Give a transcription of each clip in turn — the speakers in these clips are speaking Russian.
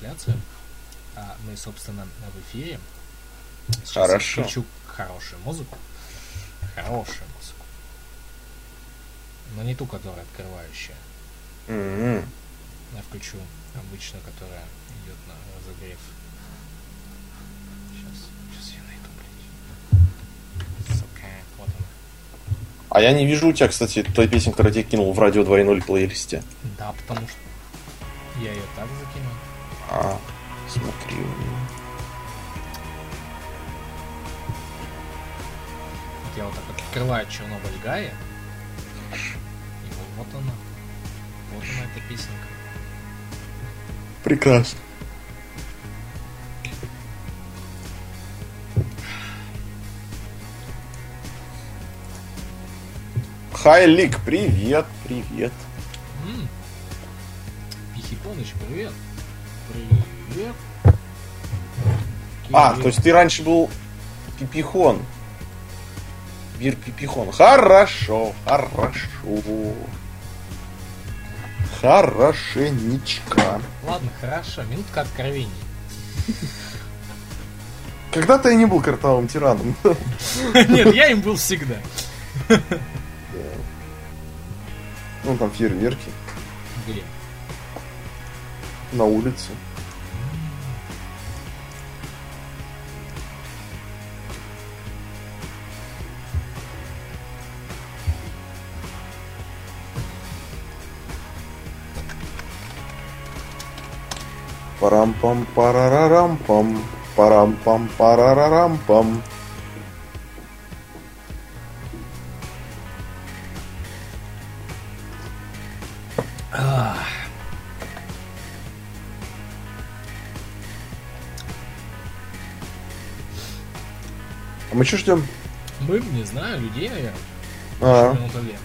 трансляцию. Мы, собственно, в эфире. Сейчас хорошо. Я включу хорошую музыку. Хорошую музыку. Но не ту, которая открывающая. Я включу обычную, которая идет на разогрев. Сейчас я найду, блядь. Сука, вот она. А я не вижу у тебя, кстати, той песни, которую я тебе кинул в радио 2.0 плейлисте. Да, потому что я ее так закинул. А, смотри у меня. Вот я вот так вот открываю ChernobylGuy. И вот она. Вот она, эта песенка. Прекрасно. Хайлик, привет, привет. Пихипоныч, привет. Привет. А, то есть ты раньше был Пипихон. Бир Пипихон. Хорошо, хорошо. Хорошенечко. Ладно, хорошо. Минутка откровений. Когда-то я не был картавым тираном. Нет, я им был всегда. Ну, там фейерверки. Где? На улице. Парам-пам-парарарам-пам. Парам-пам-парарарам-пам. А мы что ждем? Мы, не знаю, людей, наверное.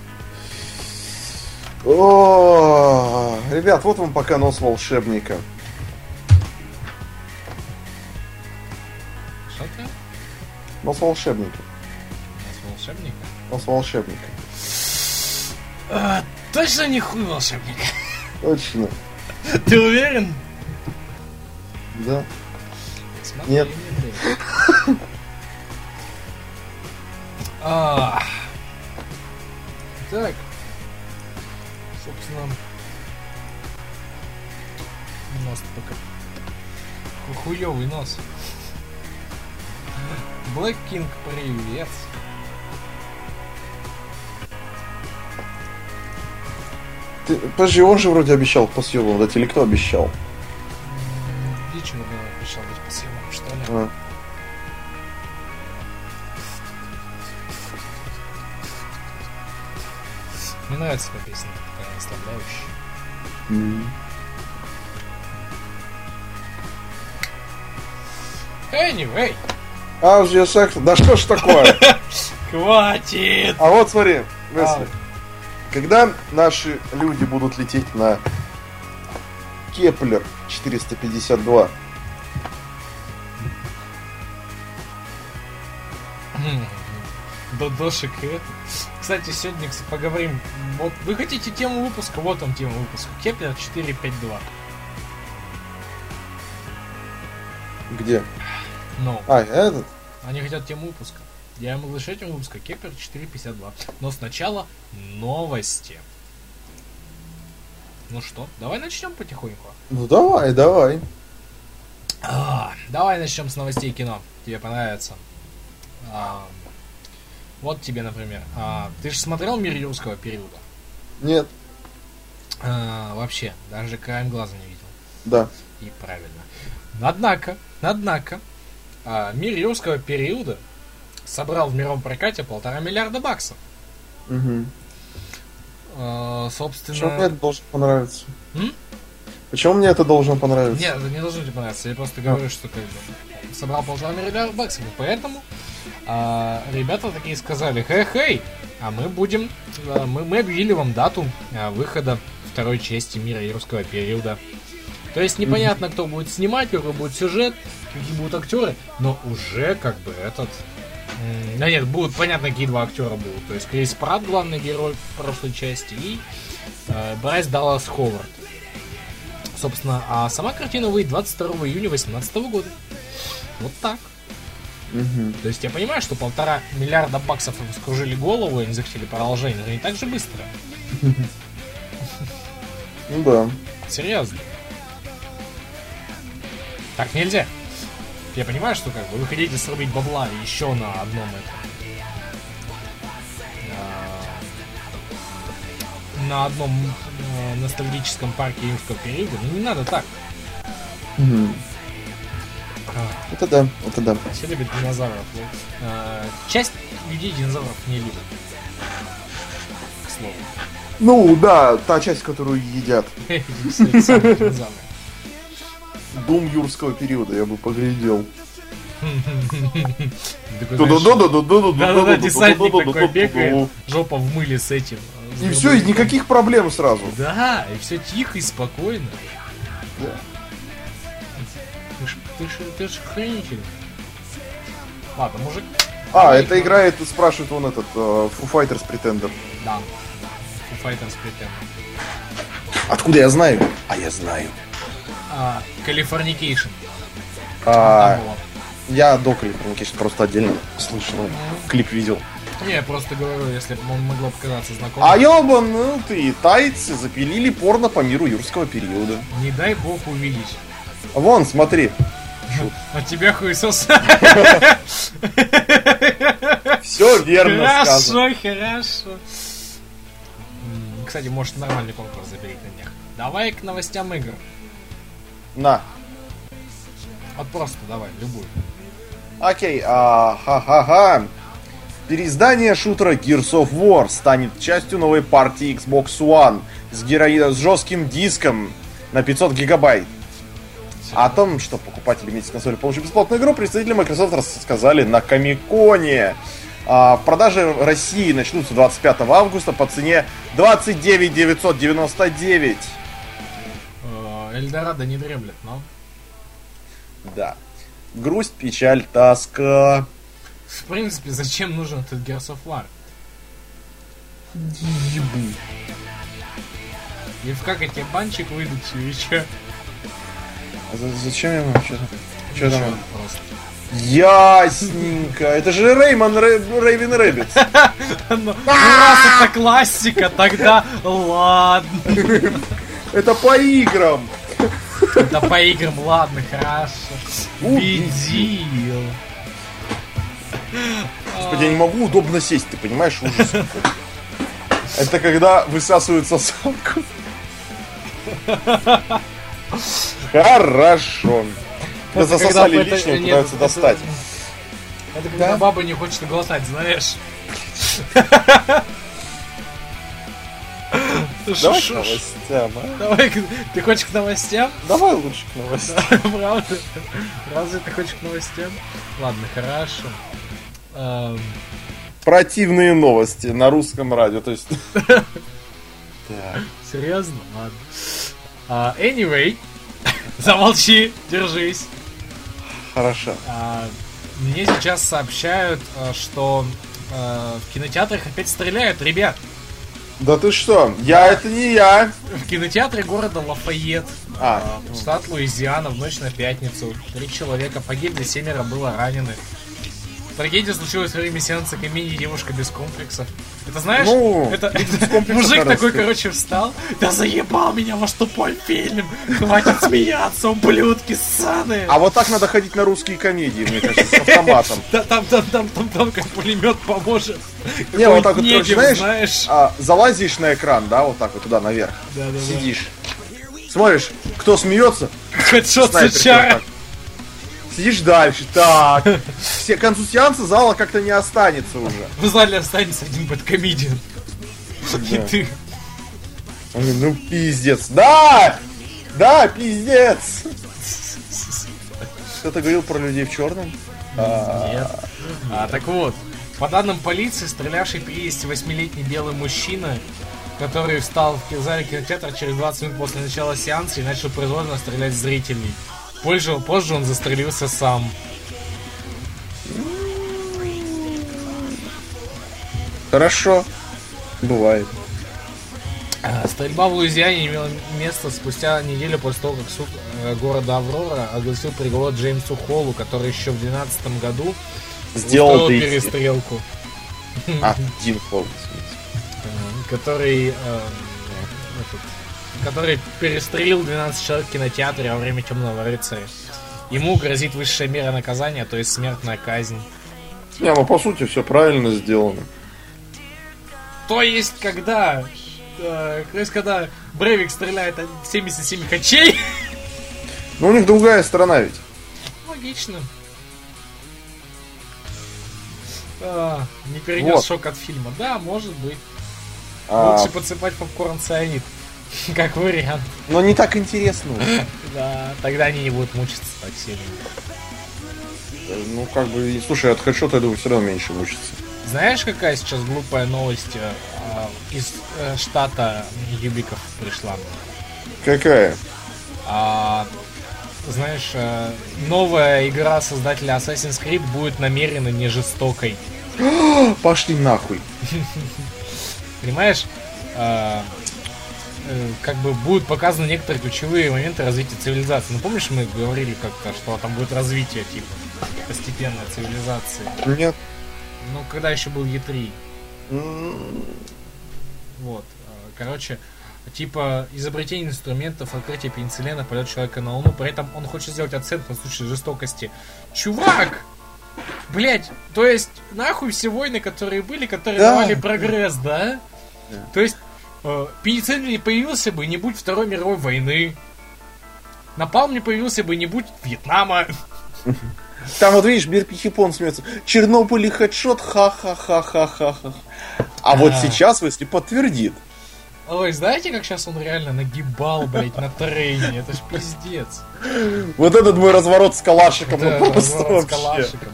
О, ребят, вот вам пока нос волшебника. Нос волшебника. Нос волшебника. А, точно не хуй волшебника. Точно. Ты уверен? Да. Смотри, нет. Так. Собственно. Нос-то пока. Хуёвый нос. Black King, привет! Ты, подожди, он же вроде обещал по съёмам дать, или кто обещал? Лично бы обещал дать по съёмам, что ли? Мне нравится эта песня, такая расслабляющая. Anyway! А уж я секс. Да что ж такое? Хватит! А вот смотри, Весли. Когда наши люди будут лететь на Кеплер 452? Додошик это. Кстати, сегодня поговорим. Вот вы хотите тему выпуска? Вот он, тема выпуска. Кеплер 452. Где? No. А, этот? Они хотят тему выпуска. Я могу решать тему выпуска Кеплер 452. Но сначала новости. Ну что, давай начнем потихоньку. Ну давай. Давай начнем с новостей кино. Тебе понравится. Вот тебе, например. Ты же смотрел «Мир Юрского периода»? Нет. Вообще, даже краем глаза не видел. Да. И правильно. Однако. «Мир Юрского периода» собрал в мировом прокате 1,5 миллиарда баксов. Угу. Собственно... Почему мне это должно понравиться? Почему мне это должно понравиться? Нет, это не должно тебе понравиться. Я просто говорю, что как бы собрал 1,5 миллиарда баксов. И поэтому ребята такие сказали: «Хей, а мы будем... Мы объявили вам дату выхода второй части «Мира Юрского периода». То есть непонятно, кто будет снимать, какой будет сюжет, какие будут актеры, но уже как бы этот... Да нет, будут понятно, какие два актера будут. То есть Крис Пратт, главный герой прошлой части, и Брайс Даллас Ховард. собственно. А сама картина выйдет 22 июня 2018 года. Вот так. Угу. То есть я понимаю, что 1,5 миллиарда баксов им скружили голову, им захотели продолжение, но не так же быстро. Да. Серьезно. Так нельзя. Я понимаю, что как бы вы хотите срубить бабла еще на одном этом. На одном ностальгическом парке Юрского периода. Ну не надо так. Это да, это да. Все любят динозавров. Часть людей динозавров не любят. К слову. Ну да, та часть, которую едят. Дум Юрского периода, я бы поглядел. Да-да-да, десантник такой бегает, жопа в мыле с этим. И все, и никаких проблем сразу. Да, и все тихо и спокойно. Ты ж хранитель. Ладно, мужик. А, это игра, это спрашивает он этот, Foo Fighters Pretender. Да, Foo Fighters Pretender. Откуда я знаю? А я знаю. Californication. Я до Californication просто отдельно слышал. Клип видел. Не, я просто говорю, если бы он могло показаться знакомым. А ёбанутые тайцы запилили порно по миру Юрского периода. Не дай бог увидеть. Вон, смотри. А тебя хуесос. Все верно сказано. Хорошо, хорошо. Кстати, может нормальный конкурс заберет на них. Давай к новостям игр. На. Вот просто давай, любую. Окей, ха-ха-ха. Переиздание шутера Gears of War станет частью новой партии Xbox One с жестким диском на 500 гигабайт. О том, что покупатели вместе с консолью получили бесплатную игру, представители Microsoft рассказали на Комиконе. Продажи России начнутся 25 августа по цене 29 999. Эльдорадо не дремлет, но... Да. Грусть, печаль, тоска. В принципе, зачем нужен этот Gears of War? Ебу. И в как эти банчик выйдут, чё? Зачем я вам что-то? Что там? Просто. Ясненько. Это же Rayman Raving Rabbids. Ну раз это классика, тогда ладно. Это по играм. Это по играм, ладно, хорошо. Убедил. Господи, я не могу удобно сесть, ты понимаешь, ужас. Это когда высасывают сосалку. Хорошо. Да засосали лишнее, пытаются достать. Это когда баба не хочет голосать, знаешь. Давай к новостям, а? Ты хочешь к новостям? Давай лучше к новостям. Правда? Разве ты хочешь к новостям? Ладно, хорошо. Противные новости на русском радио, то есть... Серьезно? Ладно. Anyway, замолчи, держись. Хорошо. Мне сейчас сообщают, что в кинотеатрах опять стреляют, ребят. Да ты что? Я это не я. В кинотеатре города Лафайет, штат Луизиана, в ночь на пятницу 3 человека погибли, 7 было ранены. Трагедия случилась во время сеанса комедии «Девушка без комплексов». Это знаешь? Ну, это мужик такой, короче, встал. Да заебал меня ваш тупой фильм. Хватит смеяться, ублюдки, ссаны. А вот так надо ходить на русские комедии, мне кажется, с автоматом. Да там как пулемет поможет. Не, вот так вот, знаешь, залазишь на экран, да, вот так вот туда наверх. Сидишь. Смотришь, кто смеется. Хэдшот сучара. Сидишь дальше, так. К концу сеанса зала как-то не останется уже. В зале останется один бэдкомедиан. И ты. Ну пиздец. Да! Да, пиздец! Кто-то говорил про людей в черном? Нет. Так вот, по данным полиции, стрелявший 58-летний белый мужчина, который встал в зале кинотеатра через 20 минут после начала сеанса и начал произвольно стрелять в зрителей. Позже он застрелился сам. Хорошо. Бывает. Стрельба в Луизиане имела место спустя неделю после того, как суд города Аврора огласил приговор Джеймсу Холлу, который еще в 2012 году сделал перестрелку. Дин Холл, который перестрелил 12 человек в кинотеатре во время Темного рыцаря. Ему грозит высшая мера наказания, то есть смертная казнь. Не, ну по сути все правильно сделано. То есть, когда Брейвик стреляет от 77 хачей. Ну у них другая сторона ведь. Логично. Не перенес шок от фильма. Да, может быть. Лучше подсыпать попкорн цианид. Как вариант. Но не так интересно. Да, тогда они не будут мучиться так сильно. Ну, как бы, слушай, от хэдшота, я думаю, все равно меньше мучиться. Знаешь, какая сейчас глупая новость из штата Юбиков пришла? Какая? Знаешь, новая игра создателя Assassin's Creed будет намеренно не жестокой. Пошли нахуй. Понимаешь, как бы будут показаны некоторые ключевые моменты развития цивилизации. Ну, помнишь, мы говорили как-то, что там будет развитие, типа, постепенной цивилизации? Нет. Ну, когда еще был E3. Вот. Короче, типа, изобретение инструментов, открытие пенициллина, полет человека на Луну. При этом он хочет сделать оценку в случае жестокости. Чувак! Блять, то есть, нахуй все войны, которые были, которые давали прогресс, да? Да. То есть, пенициллин не появился бы, не будь Второй мировой войны. Напалм не появился бы, не будь Вьетнама. Там вот видишь, Бир Пихипон смеется. Чернобыль и хедшот, ха-ха-ха-ха-ха-ха. А вот сейчас, если подтвердит. Ой, знаете, как сейчас он реально нагибал, блять, на трейне? Это ж пиздец. Вот этот мой разворот с калашиком. Да, разворот с калашиком.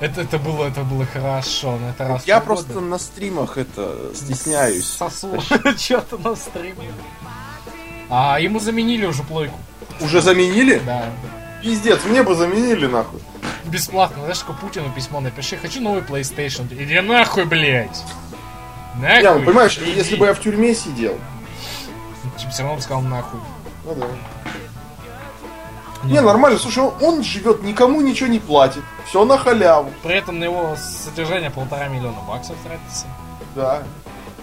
Это было хорошо, но это раз. Я просто на стримах это стесняюсь. Сосу, что-то на стриме. А ему заменили уже плойку. Уже заменили? Да. Пиздец, мне бы заменили нахуй. Бесплатно, знаешь, что Путину письмо напиши, хочу новый PlayStation. Иди нахуй, блять. Нахуй. Я, ну, понимаешь, иди. Если бы я в тюрьме сидел, ты бы все равно сказал нахуй. Ну да. Не, нормально, слушай, он живет, никому ничего не платит, все на халяву. При этом на его содержание $1,5 миллиона тратится. Да.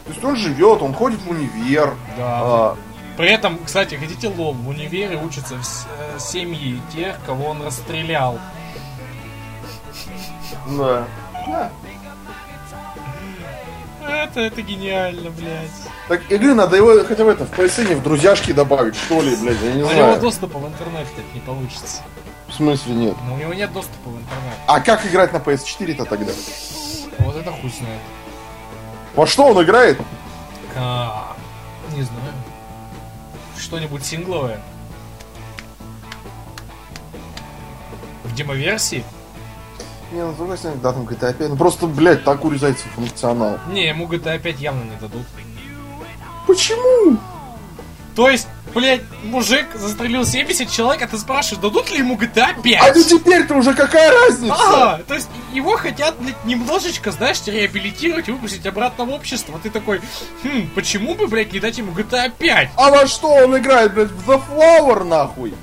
То есть он живет, он ходит в универ. Да. При этом, кстати, хотите лол, в универе учатся семьи тех, кого он расстрелял. Да. Да. Это гениально, блядь. Так, я говорю, надо его хотя бы это, в PSN в друзьяшки добавить, что ли, блядь, я не знаю. У него доступа в интернет, кстати, не получится. В смысле нет? Но у него нет доступа в интернет. А как играть на PS4-то тогда? Вот это хуй знает. Во что он играет? Не знаю. Что-нибудь сингловое. В демоверсии? Не, ну другой снять, да, там GTA 5. Ну просто, блядь, так урезается функционал. Не, ему GTA 5 явно не дадут. Почему? То есть, блядь, мужик застрелил 70 человек, а ты спрашиваешь, дадут ли ему GTA 5? А ну теперь-то уже какая разница? Ага, то есть его хотят, блядь, немножечко, знаешь, реабилитировать и выпустить обратно в общество. А ты такой, почему бы, блядь, не дать ему GTA 5? А во что он играет, блядь, в The Flower, нахуй?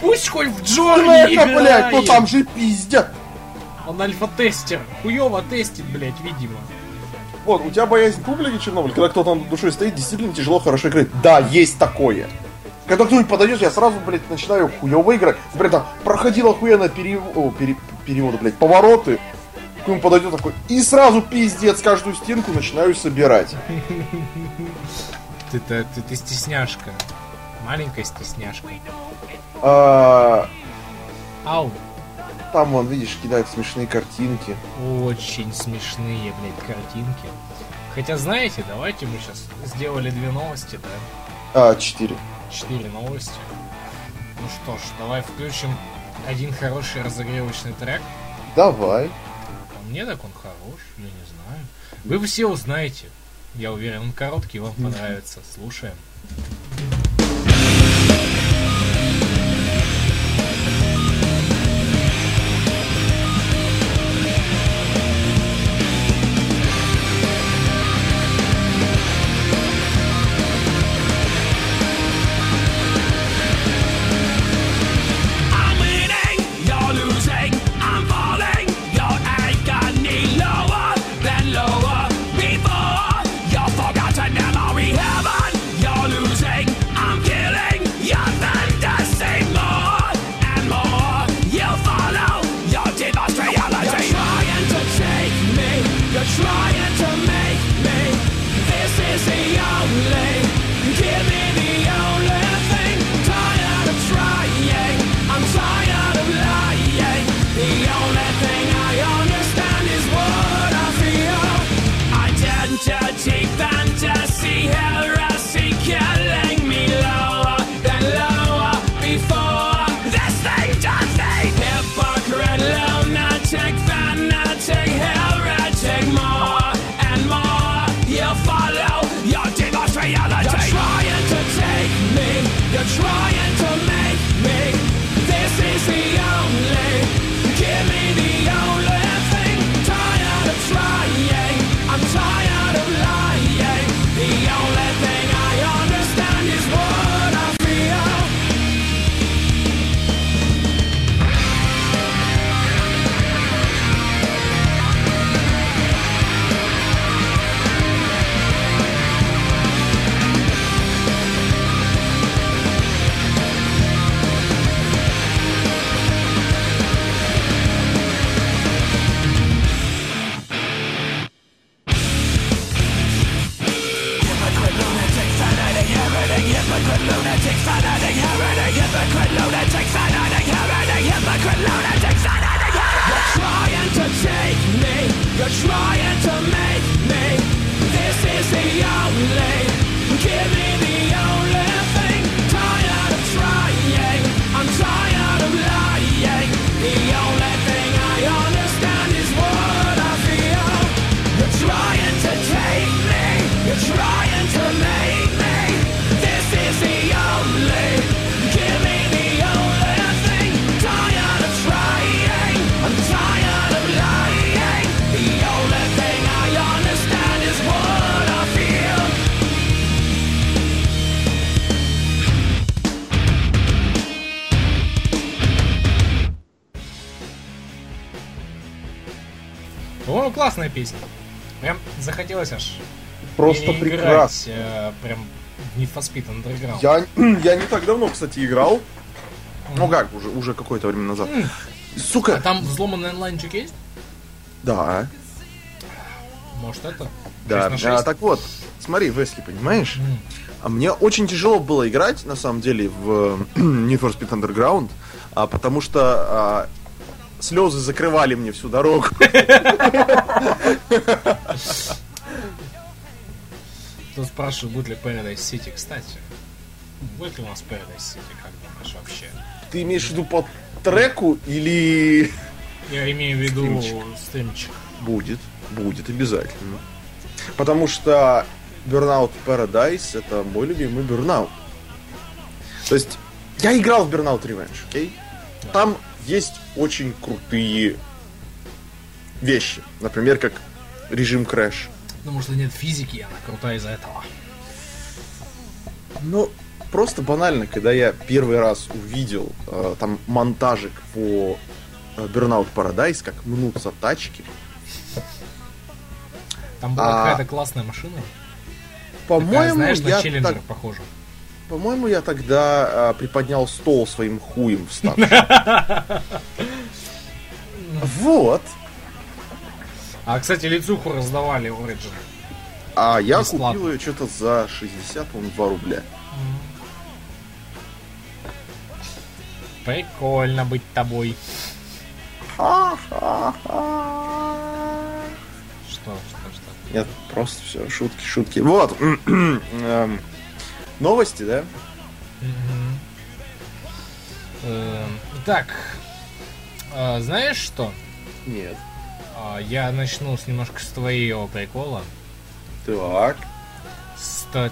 Пусть хоть в Journey играет. Блядь, ну там же пиздец. Он альфа-тестер. Хуёво тестит, блядь, видимо. Вот, у тебя боязнь публики, Чернобыль, когда кто-то над душой стоит, действительно тяжело хорошо играть. Да, есть такое. Когда кто-нибудь подойдёт, я сразу, блядь, начинаю хуёво играть. Блядь, там, проходил охуенно переводы, блядь, повороты. К нему подойдёт такой, и сразу, пиздец, каждую стенку начинаю собирать. Ты стесняшка. Маленькая стесняшка. Ау. Там, вон, видишь, кидают смешные картинки. Очень смешные, блядь, картинки. Хотя, знаете, давайте мы сейчас сделали 2 новости, да? 4. 4 новости. Ну что ж, давай включим один хороший разогревочный трек. Давай. А мне так он хорош, я не знаю. Вы все узнаете. Я уверен, он короткий, вам понравится. Слушаем. По-моему, классная песня. Прям захотелось аж. Просто прекрасно. Прям Need for Speed Underground. Я не так давно, кстати, играл. Ну как, уже какое-то время назад. Сука! А там взломанный онлайнчик есть? Да. Может, это? Да. Так вот, смотри, Весли, понимаешь? А мне очень тяжело было играть, на самом деле, в Need for Speed Underground, потому что слезы закрывали мне всю дорогу. Тут спрашиваю, будет ли Paradise City, кстати. Будет ли у нас Paradise City, как думаешь, вообще? Ты имеешь в виду по треку или... Я имею в виду стримчик. Будет, обязательно. Потому что Burnout Paradise — это мой любимый Burnout. То есть, я играл в Burnout Revenge, окей? Да. Там есть очень крутые вещи. Например, как режим крэш. Потому что нет физики, она крутая из-за этого. Ну, просто банально, когда я первый раз увидел там монтажик по Burnout Paradise, как мнутся тачки. Там была какая-то классная машина. По-моему, такая, знаешь, на челленджер похожа. По-моему, я тогда приподнял стол своим хуем вставшим. Вот. А, кстати, лицуху раздавали в Origin. А я купил ее что-то за 62 рубля. Прикольно быть тобой. Что? Нет, просто все, шутки. Вот. Новости, да? Так. Знаешь что? Нет. Я начну с немножко с твоего прикола. Так.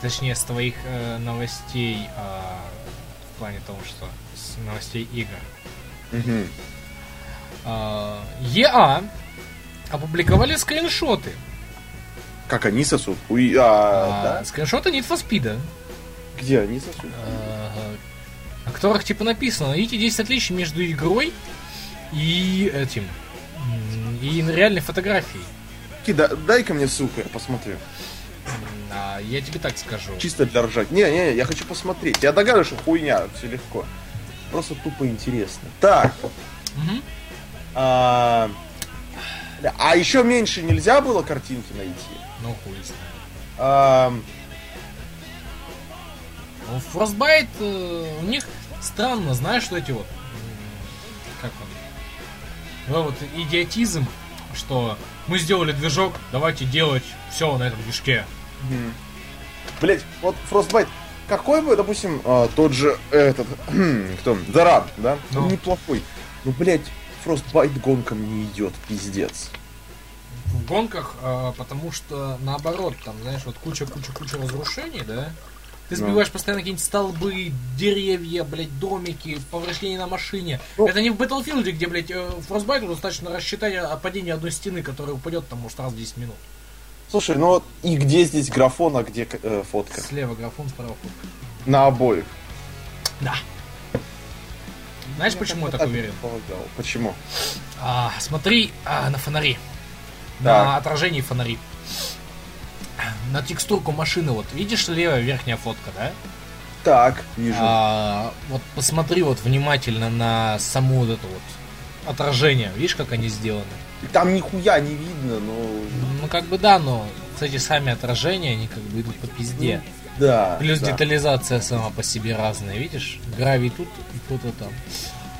Точнее, с твоих новостей, в плане того, что с новостей игр. EA опубликовали скриншоты. Как они сосут? Да? Скриншоты Need for Speed. Где они сосут? О которых типа написано: видите, 10 отличий между игрой и этим. И реальной фотографией. Дай-ка мне ссылку, я посмотрю. Я тебе так скажу. Чисто для ржать. Не, я хочу посмотреть. Я догадываюсь, что хуйня, все легко. Просто тупо интересно. Так. А еще меньше нельзя было картинки найти? Ну, хуй знает. В Frostbite у них странно, знаешь, что эти вот... Как он? Ну, вот идиотизм, что мы сделали движок, давайте делать все на этом движке. Блять, вот Frostbite, какой бы, допустим, тот же этот, кто, Заран, да? Ну. Неплохой. Ну, блять, Frostbite гонкам не идет, пиздец. В гонках, потому что наоборот, там, знаешь, вот куча разрушений, да? Ты сбиваешь постоянно какие-нибудь столбы, деревья, блядь, домики, повреждения на машине. Это не в Battlefield, где, блядь, Frostbite достаточно рассчитать падение одной стены, которая упадет там, может, раз в 10 минут. Слушай, ну и где здесь графон, а где фотка? Слева графон, справа фотка. На обоих. Да. Знаешь, почему я так уверен? Полагал. Почему? Смотри на фонари. Да. На отражении фонари. На текстурку машины, вот видишь, левая верхняя фотка, да? Так, вижу. Вот посмотри вот внимательно на саму вот это вот отражение. Видишь, как они сделаны? Там нихуя не видно, но... Ну, как бы да, но кстати, сами отражения, они как бы идут по пизде. Да. Плюс детализация сама по себе разная, видишь? Гравий тут и тут, и там.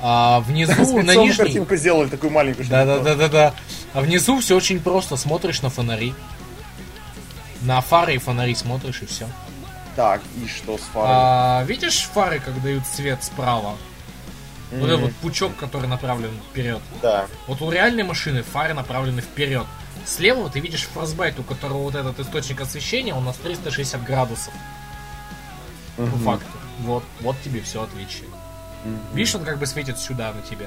А внизу на нижней... картинку сделали такую маленькую. Да. А внизу все очень просто. Смотришь на фонари. На фары и фонари смотришь, и все. Так, и что с фарой? Видишь фары, как дают свет справа? Вот этот вот пучок, который направлен вперед. Да. Вот у реальной машины фары направлены вперед. Слева ты видишь Frostbite, у которого вот этот источник освещения, он у нас 360 градусов. По факту. Вот тебе все отличие. Видишь, он как бы светит сюда на тебя.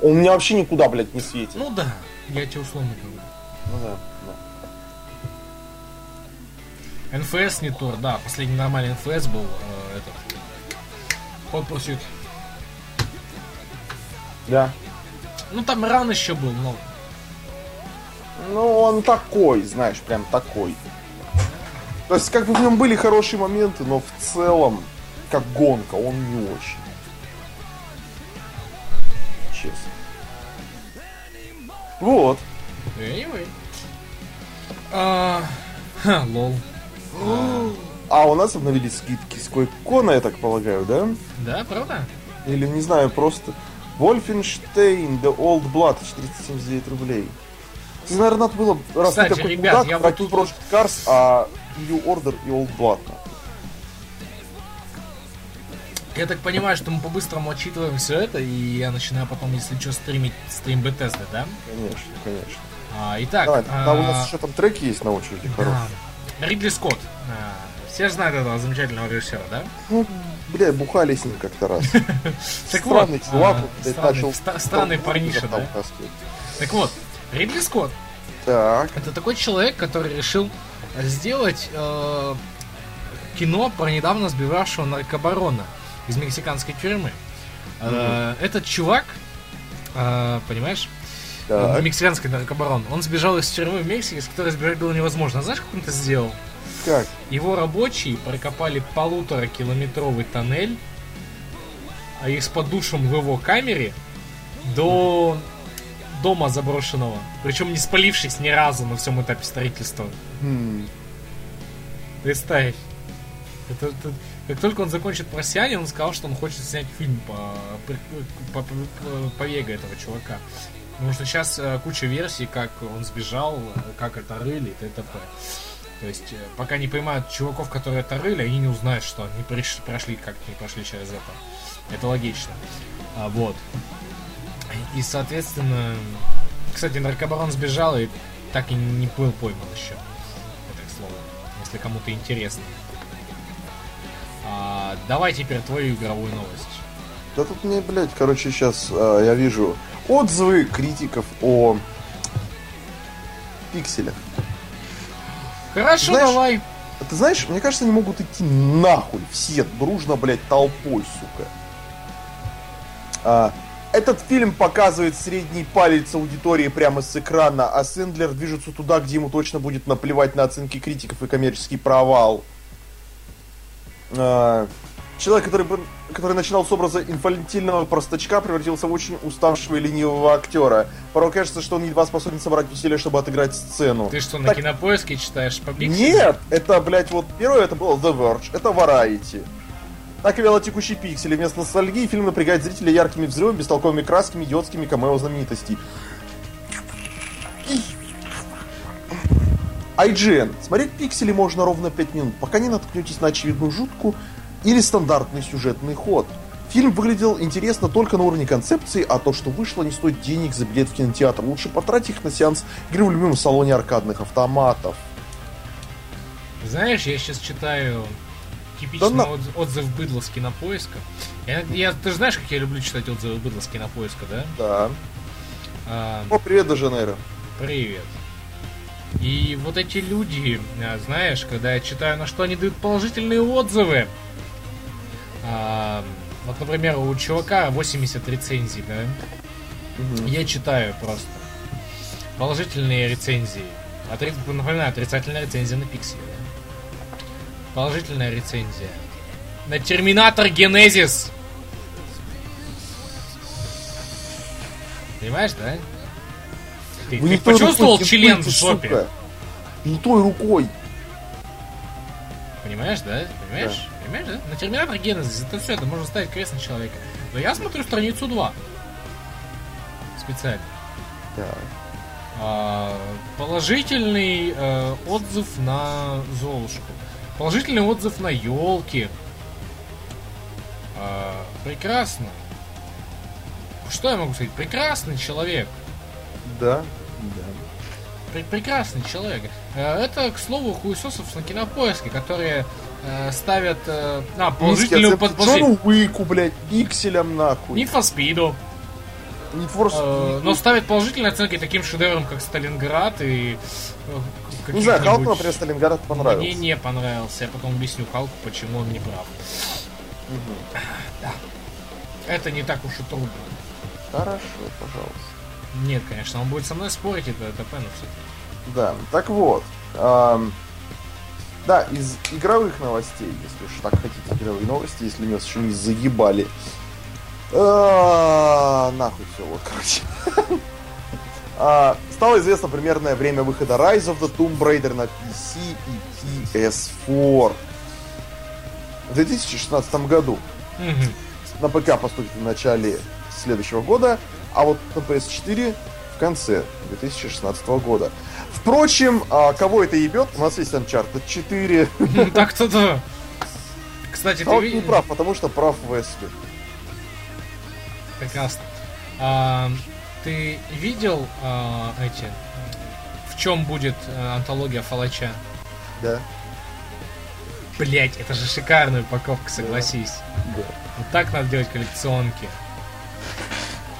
Он меня вообще никуда, блядь, не светит. Ну да, я тебе условно говорю. Ну да. НФС не тур, да, последний нормальный НФС был этот Hot Pursuit. Да. Ну там ран еще был, но... Ну он такой, знаешь, прям такой. То есть как бы в нем были хорошие моменты, но в целом, как гонка, он не очень. Честно. Вот. Anyway. Лол. А у нас обновились скидки с Койкона, я так полагаю, да? Да, правда? Или, не знаю, просто... Wolfenstein The Old Blood, 479 рублей. Здесь, наверное, надо было... Раз ты такой мудак, пройти Project Cars, а New Order и Old Blood. Я так понимаю, что мы по-быстрому отчитываем все это, и я начинаю потом, если что, стримить стрим Bethesda, да? Конечно, конечно. Итак... Давай, у нас еще там треки есть на очереди, хорошие. Ридли Скотт. Все знают этого замечательного режиссера, да? Ну, бля, бухали с ним как-то раз. Странный чувак, странный парниша, да? Так вот, Ридли Скотт. Так. Это такой человек, который решил сделать кино про недавно сбежавшего наркобарона из мексиканской тюрьмы. Этот чувак, понимаешь? Так. Мексиканский наркобарон. Он сбежал из тюрьмы в Мексике, с которой сбежать было невозможно. А знаешь, как он это сделал? Как? Его рабочие прокопали 1,5-километровый тоннель, а их с подушем в его камере до дома заброшенного. Причем не спалившись ни разу на всем этапе строительства. Представь. Это... Как только он закончит «Марсианин», он сказал, что он хочет снять фильм по вега этого чувака. Потому что сейчас куча версий, как он сбежал, как это рыли и т.п. То есть, пока не поймают чуваков, которые это рыли, они не узнают, что они прошли, как они прошли через это. Это логично. Вот. И, соответственно... Кстати, наркобарон сбежал и так и не был пойман еще. Это, к слову, если кому-то интересно. Давай теперь твою игровую новость. Да тут мне, блядь, короче, сейчас я вижу отзывы критиков о пикселях. Хорошо, знаешь, давай. Ты знаешь, мне кажется, они могут идти нахуй все дружно, блядь, толпой, сука. Этот фильм показывает средний палец аудитории прямо с экрана, а Сэндлер движется туда, где ему точно будет наплевать на оценки критиков и коммерческий провал. Человек, который начинал с образа инфантильного простачка, превратился в очень уставшего и ленивого актера. Порой кажется, что он едва способен собрать усилия, чтобы отыграть сцену. Ты что, так... на Кинопоиске читаешь по Pixels? Нет! Это, блять, вот первое, это было The Verge, это Variety. Так и вяло текущий пиксель, вместо ностальгии фильм напрягает зрителя яркими взрывами, бестолковыми красками, идиотскими камео знаменитостей. IGN. Смотреть пиксели можно ровно 5 минут, пока не наткнетесь на очевидную жутку или стандартный сюжетный ход. Фильм выглядел интересно только на уровне концепции, а то, что вышло, не стоит денег за билет в кинотеатр. Лучше потратить их на сеанс игры в любимом салоне аркадных автоматов. Знаешь, я сейчас читаю типичный отзыв быдла с Кинопоиска. Ты же знаешь, как я люблю читать отзывы быдла с Кинопоиска, да? Да. О, привет, Деженейро. Привет. И вот эти люди, знаешь, когда я читаю, на что они дают положительные отзывы. Вот, например, у чувака 80 рецензий, да? Я читаю просто положительные рецензии. Напоминаю, отрицательная рецензия на пиксели. Да? Положительная рецензия на Терминатор Генезис. Понимаешь, да? Ты почувствовал член в жопе? Не той рукой. Понимаешь, да? Понимаешь? Да. Понимаешь, да? На Терминатор Генезис, это все, это можно ставить крест на человека. Но я смотрю страницу 2. Специально. Да. Положительный отзыв на Золушку. Положительный отзыв на елки. Прекрасно. Что я могу сказать? Прекрасный человек. Да, да. Прекрасный человек. Это, к слову, хуесосов на Кинопоиске, которые ставят... положительную подпользу. Выку, блядь, пикселям нахуй. Need for Speed. Но ставят положительные оценки таким шедеврам, как Сталинград и... Не знаю, Халку, например, Сталинград понравился. Мне не понравился. Я потом объясню Халку, почему он не прав. Да. Это не так уж и трудно. Хорошо, пожалуйста. Нет, конечно, он будет со мной спорить, это пена все-таки. Да, так вот. Да, из игровых новостей, если уж так хотите, игровые новости, если меня еще не загибали. Нахуй все, вот, короче. Стало известно примерное время выхода Rise of the Tomb Raider на PC и PS4. В 2016 году. На ПК поступит в начале следующего года, а вот на PS4 в конце 2016 года. Впрочем, кого это ебет? У нас есть Uncharted 4. Так кто-то... Кстати, ты не прав, потому что прав Весли. Прекрасно. Ты видел в чем будет антология Фалача? Да. Блять, это же шикарная упаковка, согласись. Да. Вот так надо делать коллекционки.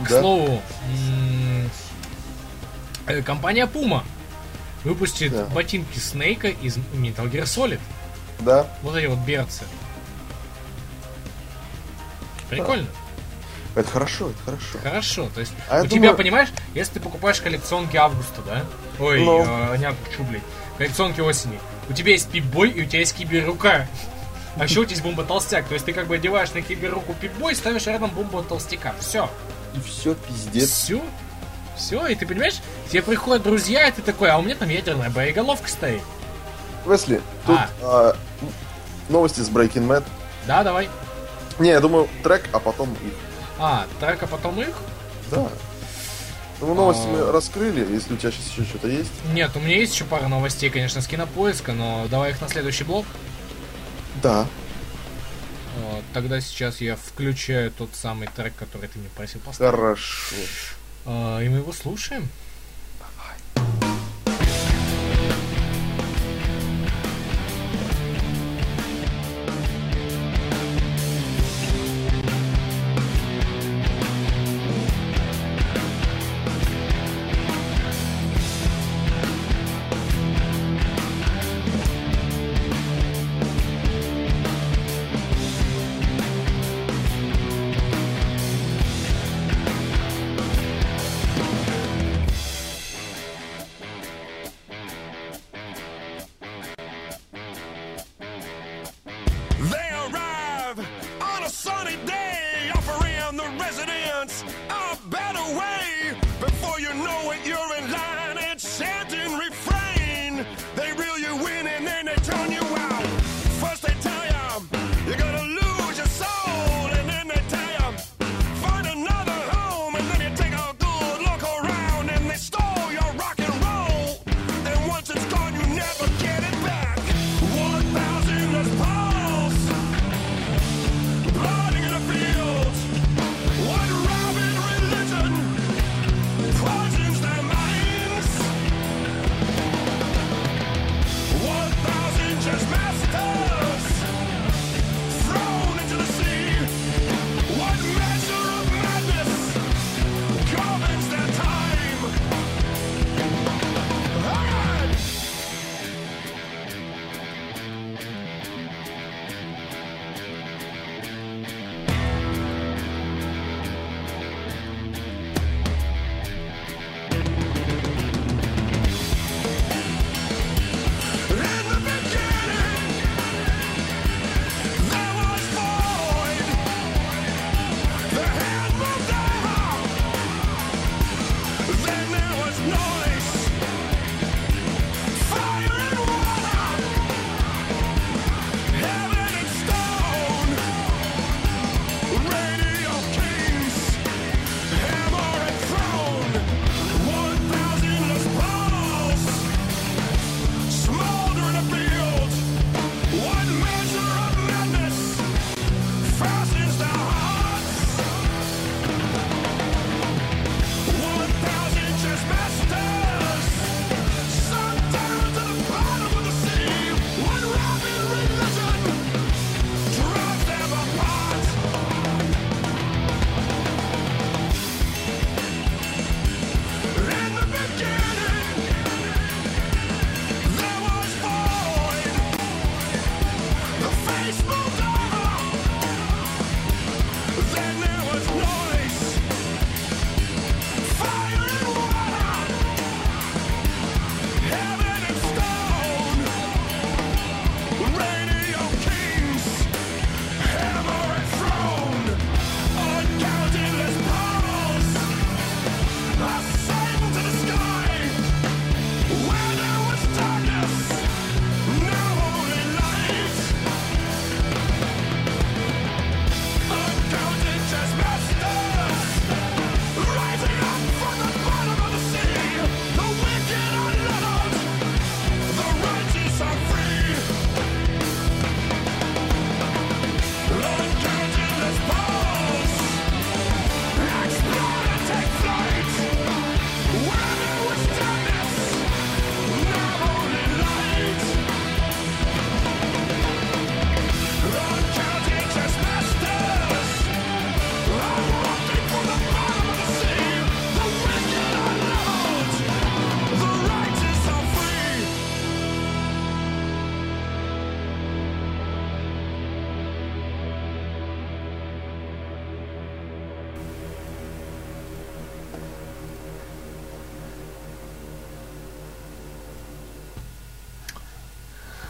К слову, компания Puma выпустит ботинки Снейка из Metal Gear Solid. Да. Вот эти вот берцы. Прикольно. Это хорошо, это хорошо. Хорошо, то есть а у тебя, думаю... понимаешь, если ты покупаешь коллекционки августа, да? Ой, но... не август, блядь. Коллекционки осени. У тебя есть пип-бой и у тебя есть киберрука. А еще у тебя есть бомба толстяк. То есть ты как бы одеваешь на киберруку пип-бой и ставишь рядом бомбу от толстяка. Все. И все, пиздец. Все? Все, и ты понимаешь, тебе приходят друзья, и ты такой, а у меня там ядерная боеголовка стоит. Весли, тут новости с Breaking Mad. Да, давай. Не, я думаю, трек, а потом их. А, так, а потом их? Да. Ну, новости мы раскрыли, если у тебя сейчас еще что-то есть. Нет, у меня есть еще пара новостей, конечно, с Кинопоиска, но давай их на следующий блок. Да. Тогда сейчас я включаю тот самый трек, который ты мне просил поставить. Хорошо. И мы его слушаем. Master!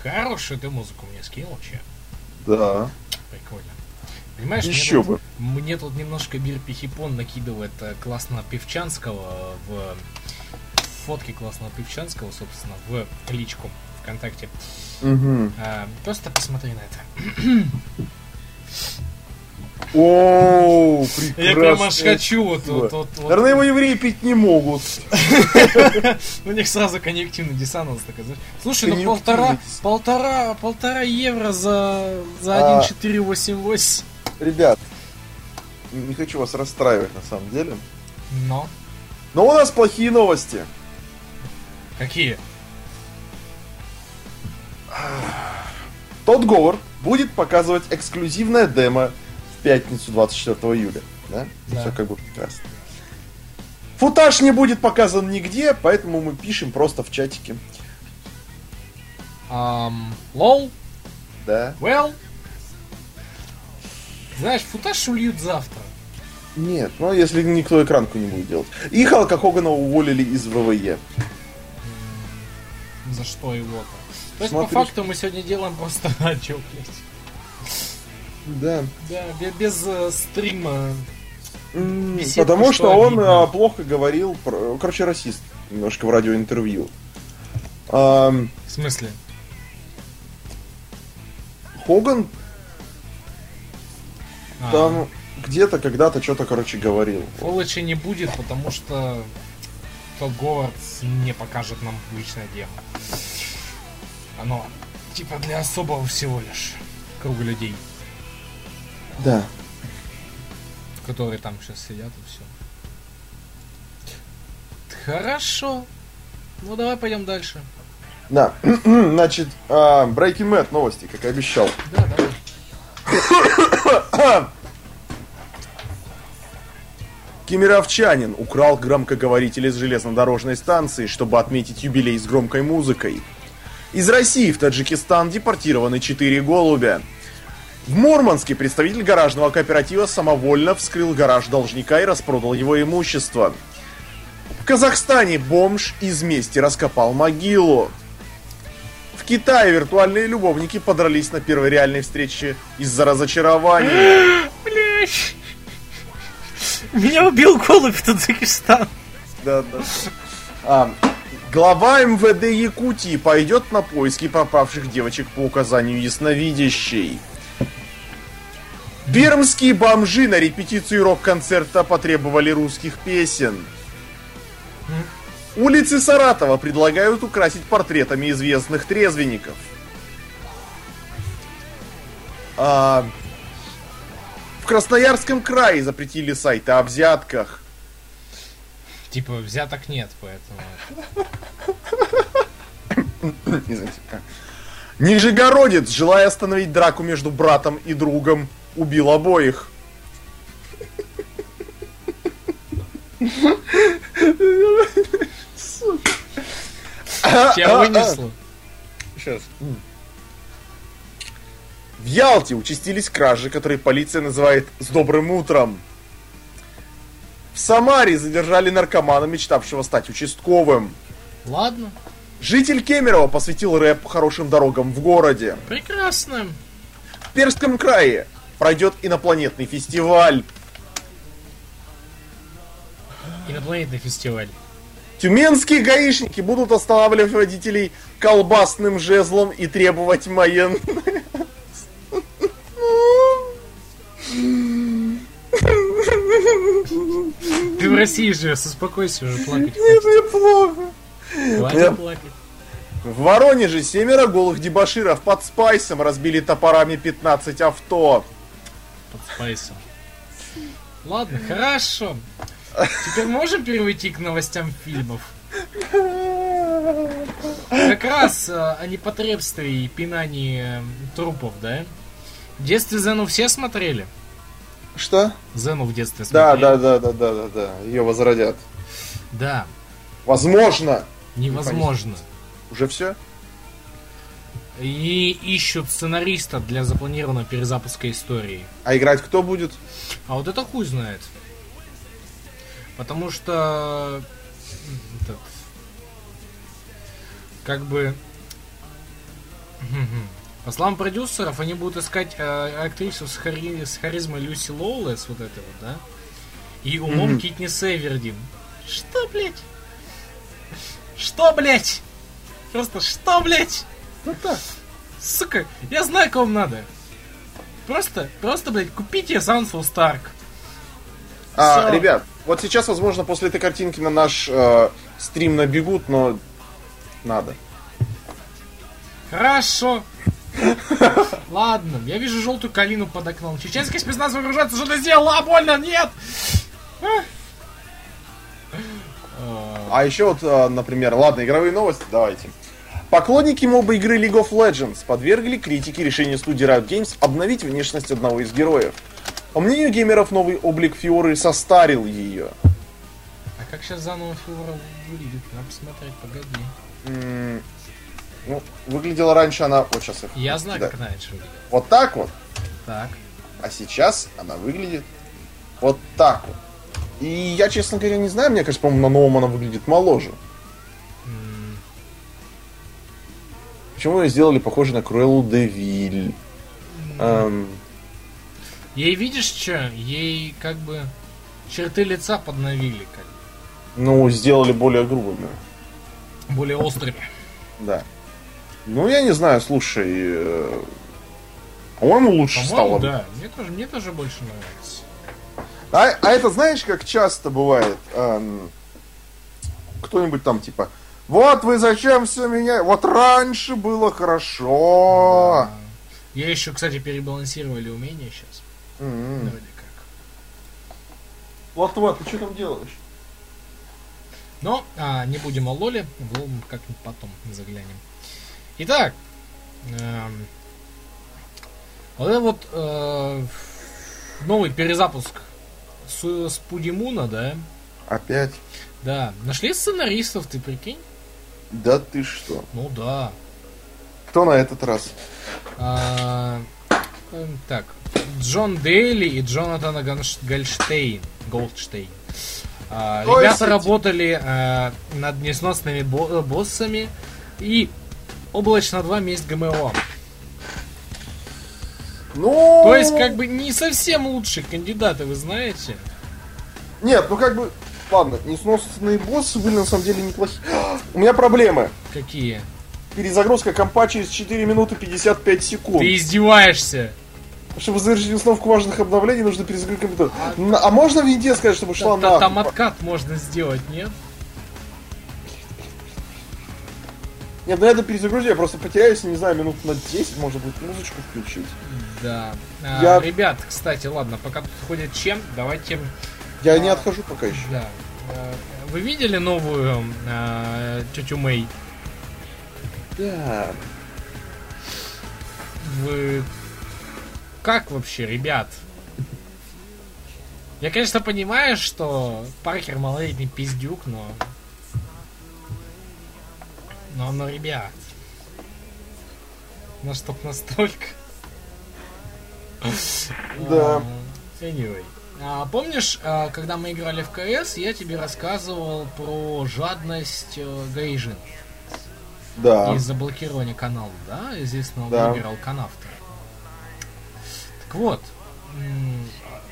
Хорошую ты музыку мне скинул, че? Да. Прикольно. Понимаешь, еще мне, бы. Мне тут немножко Бир Пихипон накидывает классно певчанского в фотке классного певчанского, собственно, в кличку ВКонтакте. Угу. Просто посмотри на это. О, прекрасно. Я прям аж хочу. Наверное, его евреи пить не могут. У них сразу конъюнктивный диссонанс. Слушай, ну полтора евро за 1,488. Ребят, не хочу вас расстраивать на самом деле. Но у нас плохие новости. Какие? Тот Говард будет показывать эксклюзивное демо в пятницу 24 июля, да? Да. Все как бы прекрасно. Футаж не будет показан нигде, поэтому мы пишем просто в чатике. Лол? Да. Well? Знаешь, футаж ульют завтра. Нет, ну если никто экранку не будет делать. И Халка Хогана уволили из ВВЕ. За что его-то? То есть, смотри, по факту мы сегодня делаем просто отчет. Да. Да, без стрима. Беседку, потому что он плохо говорил про... Короче, расист. Немножко в радиоинтервью. В смысле? Хоган там где-то когда-то что-то, короче, говорил. Фолочи не будет, потому что тот Говард не покажет нам личное дело. Оно типа для особого всего лишь круга людей. Да. Которые там сейчас сидят и все. Хорошо. Ну давай пойдем дальше. Да. Значит, Breaking Bad новости, как и обещал. Да, давай. Кемеровчанин украл громкоговоритель из железнодорожной станции, чтобы отметить юбилей с громкой музыкой. Из России в Таджикистан депортированы 4 голубя. В Мурманске представитель гаражного кооператива самовольно вскрыл гараж должника и распродал его имущество. В Казахстане бомж из мести раскопал могилу. В Китае виртуальные любовники подрались на первой реальной встрече из-за разочарования. Блять! Меня убил голубь в Таджикистан. Да. Глава МВД Якутии пойдет на поиски пропавших девочек по указанию ясновидящей. Пермские бомжи на репетицию рок-концерта потребовали русских песен. Улицы Саратова предлагают украсить портретами известных трезвенников. В Красноярском крае запретили сайты о взятках. Типа взяток нет, поэтому... Извините. Нижегородец, желая остановить драку между братом и другом, убил обоих. Тебя вынесло. Сейчас. В Ялте участились кражи, которые полиция называет «с добрым утром». В Самаре задержали наркомана, мечтавшего стать участковым. Ладно. Житель Кемерово посвятил рэп хорошим дорогам в городе. Прекрасно. В Пермском крае пройдет инопланетный фестиваль. Инопланетный фестиваль. Тюменские гаишники будут останавливать водителей колбасным жезлом и требовать майонез. Ты в России живешь, успокойся уже, плакать. Нет, мне плохо. Хватит плакать. В Воронеже 7 голых дебоширов под спайсом разбили топорами 15 авто. Под спайсом. Ладно, хорошо. Теперь можем перейти к новостям фильмов? Как раз о непотребстве и пинании трупов, да? В детстве Зену все смотрели? Что? Зену в детстве смотрели? Да. Ее возродят. Да. Возможно! Невозможно. Уже все? И ищут сценариста для запланированного перезапуска истории. А играть кто будет? А вот это хуй знает. Потому что... Этот... Как бы... По словам продюсеров, они будут искать актрису с харизмой Люси Лоулес, вот это вот, да? И умом Китни Севердин. Что, блять? Просто что, блять? Ну так, сука, я знаю, кого вам надо. Просто, блядь, купите Сансу Старк. Ребят, вот сейчас, возможно, после этой картинки на наш стрим набегут, но надо. Хорошо. Ладно, я вижу желтую калину под окном. Чеченская спецназ выгружается, что ты сделал? Больно, нет! А еще вот, например, ладно, игровые новости, давайте. Поклонники моба игры League of Legends подвергли критике решению студии Riot Games обновить внешность одного из героев. По мнению геймеров, новый облик Фиоры состарил ее. А как сейчас заново Фиора выглядит? Надо посмотреть, погоди. Ну, выглядела раньше она... Вот сейчас я... Я знаю, как она раньше выглядела. Вот так вот? Так. А сейчас она выглядит вот так вот. И я, честно говоря, не знаю, мне кажется, по-моему, на новом она выглядит моложе. Почему ее сделали похоже на Круэллу де Виль? Ей, видишь, что? Ей, как бы, черты лица подновили, как бы. Ну, сделали более грубыми. Более острыми. Да. Ну, я не знаю, слушай... По-моему, лучше стало. Да, мне тоже больше нравится. А это, знаешь, как часто бывает? Кто-нибудь там, типа... Вот вы зачем все меня... Вот раньше было хорошо. Да. Я еще, кстати, перебалансировали умения сейчас. Вроде как. Вот, ты что там делаешь? Но не будем о лоле. В лол как-нибудь потом заглянем. Итак. Вот это вот новый перезапуск с Пудимуна, да? Опять? Да. Нашли сценаристов, ты прикинь? Да ты что? Ну да. Кто на этот раз? Так, Джон Дейли и Джонатан Голдштейн. Ребята работали над несносными боссами и Облачно 2 месть ГМО. Ну... То есть, как бы, не совсем лучшие кандидаты, вы знаете? Нет, ну как бы... Ладно, несносные боссы были на самом деле неплохие. У меня проблемы. Какие? Перезагрузка компа через 4 минуты 55 секунд. Ты издеваешься. Чтобы завершить установку важных обновлений, нужно перезагрузить компьютер. А можно в Винде сказать, чтобы шла на... Там откат можно сделать, нет? Нет, ну я до перезагрузки, я просто потеряюсь, не знаю, минут на 10, может быть, музычку включить. Да. Ребят, кстати, ладно, пока тут ходят чем, давайте... Я не отхожу пока еще. Да. Вы видели новую тетю Мэй? Да. Вы... Как вообще, ребят? Я, конечно, понимаю, что Паркер малолетний пиздюк, но... Но, ребят... Ну, чтоб настолько... Да. Anyway. Помнишь, когда мы играли в КС, я тебе рассказывал про жадность Гайджин? Да. Из-за блокирования канала, да? Известного блогера Алканавтора. Так вот,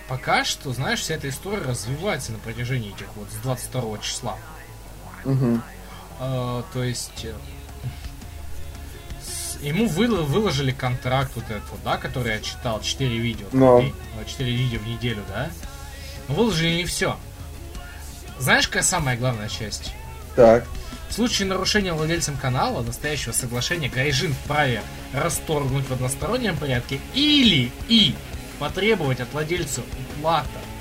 пока что, знаешь, вся эта история развивается на протяжении этих вот с 22 числа. Угу. То есть... Ему выложили контракт вот этот, да, который я читал, 4 видео. 4 видео в неделю, да? Но выложили не все. Знаешь, какая самая главная часть? Так. В случае нарушения владельцем канала настоящего соглашения Гайджин вправе расторгнуть в одностороннем порядке или потребовать от владельца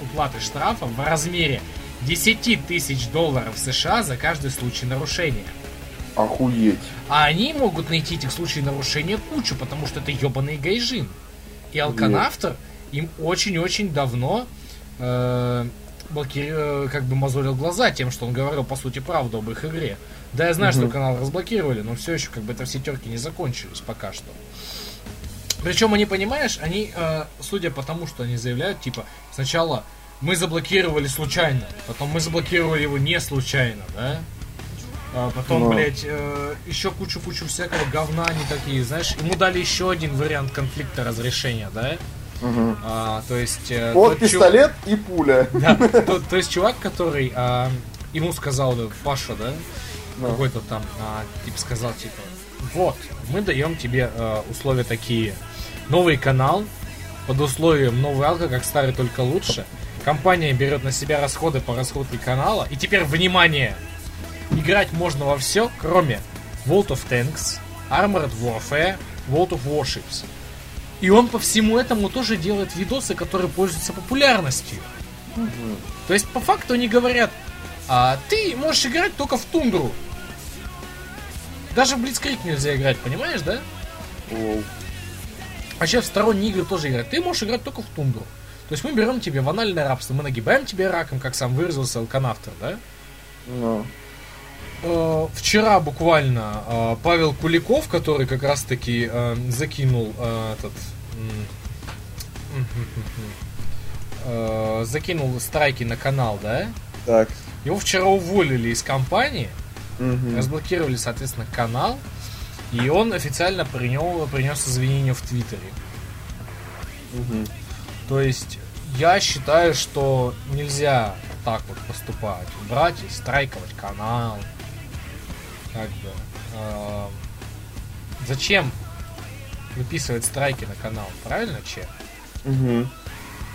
уплаты штрафа в размере $10 000 США за каждый случай нарушения. Охуеть. А они могут найти этих случаев нарушения кучу, потому что это ебаный Гайджин. И Алканавтор им очень-очень давно мозолил глаза тем, что он говорил, по сути, правду об их игре. Да, я знаю, что канал разблокировали, но все еще это все терки не закончились пока что. Причем они, понимаешь, они, судя по тому, что они заявляют, сначала мы заблокировали случайно, потом мы заблокировали его не случайно, да? А потом, еще кучу всякого говна они такие, знаешь, ему дали еще один вариант конфликта разрешения, да? Угу. То есть... вот пистолет и пуля. Да, то есть чувак, который ему сказал, Паша, да? Да. Какой-то там, сказал, вот, мы даем тебе условия такие. Новый канал, под условием новый алка, как старый, только лучше. Компания берет на себя расходы по расходке канала. И теперь, внимание, играть можно во все, кроме World of Tanks, Armored Warfare, World of Warships. И он по всему этому тоже делает видосы, которые пользуются популярностью. Mm-hmm. То есть, по факту, они говорят, ты можешь играть только в Тундру. Даже в Блицкрик нельзя играть, понимаешь, да? Wow. А сейчас в сторонние игры тоже играть. Ты можешь играть только в Тундру. То есть мы берем тебе в анальное рабство, мы нагибаем тебе раком, как сам выразился Алканавтор, да? No. Вчера буквально Павел Куликов, который как раз таки закинул страйки на канал, да? Так. Его вчера уволили из компании, разблокировали, соответственно, канал, и он официально принес извинения в Твиттере. Угу. То есть я считаю, что нельзя так вот поступать, брать и страйковать канал. Как бы, зачем выписывать страйки на канал? Правильно, Че? Угу.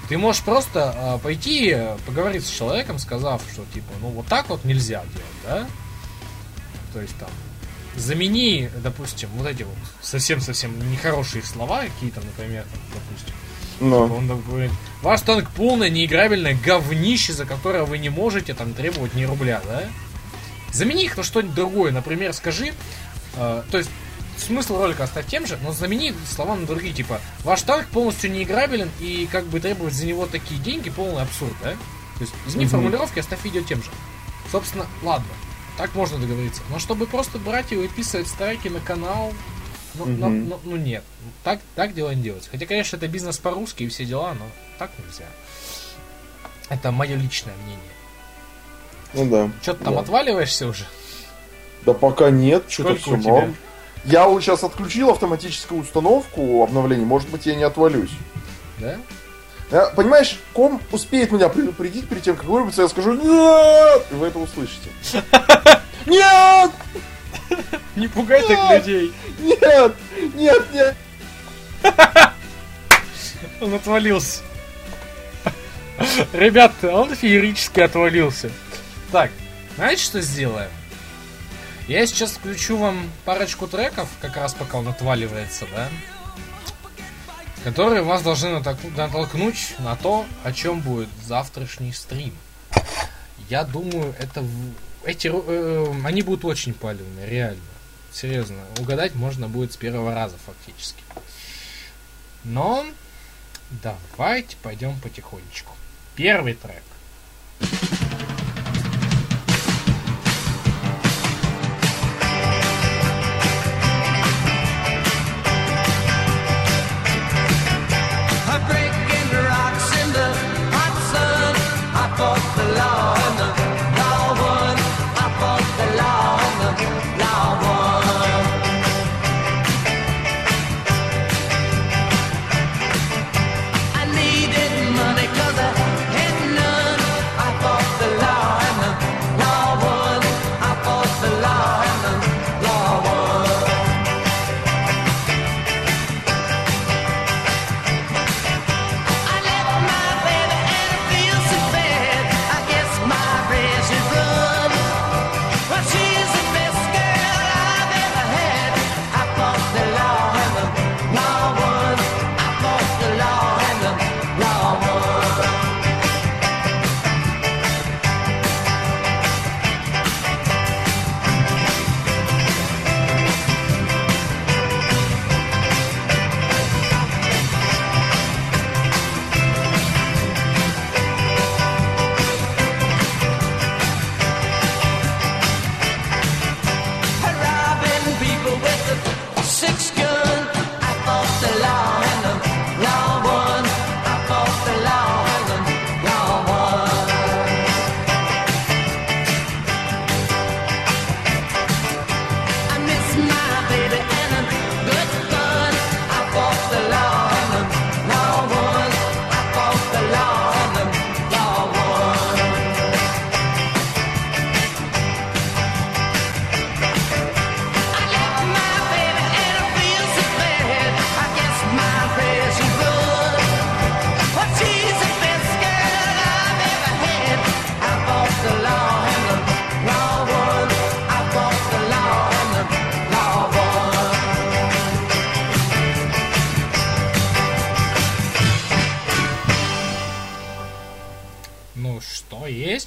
Ты можешь просто пойти поговорить с человеком, сказав, что вот так вот нельзя делать, да? То есть замени, допустим, вот эти вот совсем-совсем нехорошие слова какие-то, например, допустим. Но. Он говорит, ваш танк полное неиграбельное говнище, за которое вы не можете требовать ни рубля, да? Замени их на что-нибудь другое, например, скажи, то есть смысл ролика оставь тем же, но замени слова на другие, ваш танк полностью неиграбелен и требовать за него такие деньги полный абсурд, да? То есть измени формулировки, оставь видео тем же. Собственно, ладно, так можно договориться. Но чтобы просто брать и выписывать страйки на канал, нет, так дела не делается. Хотя, конечно, это бизнес по-русски и все дела, но так нельзя. Это мое личное мнение. Ну да. Что ты там отваливаешься уже? Да пока нет, что-то все мало. Я вот сейчас отключил автоматическую установку обновлений, может быть, я не отвалюсь. Да? Понимаешь, ком успеет меня предупредить перед тем, как вырубится, я скажу «нет!» и вы это услышите. Нет! Не пугай так людей. Нет. Он отвалился. Ребят, он феерически отвалился. Так, знаете, что сделаем? Я сейчас включу вам парочку треков, как раз пока он отваливается, да? Которые вас должны натолкнуть на то, о чем будет завтрашний стрим. Я думаю, они будут очень палевыми, реально. Серьезно, угадать можно будет с первого раза фактически. Но давайте пойдем потихонечку. Первый трек. I needed money 'cause I had none. I fought the law.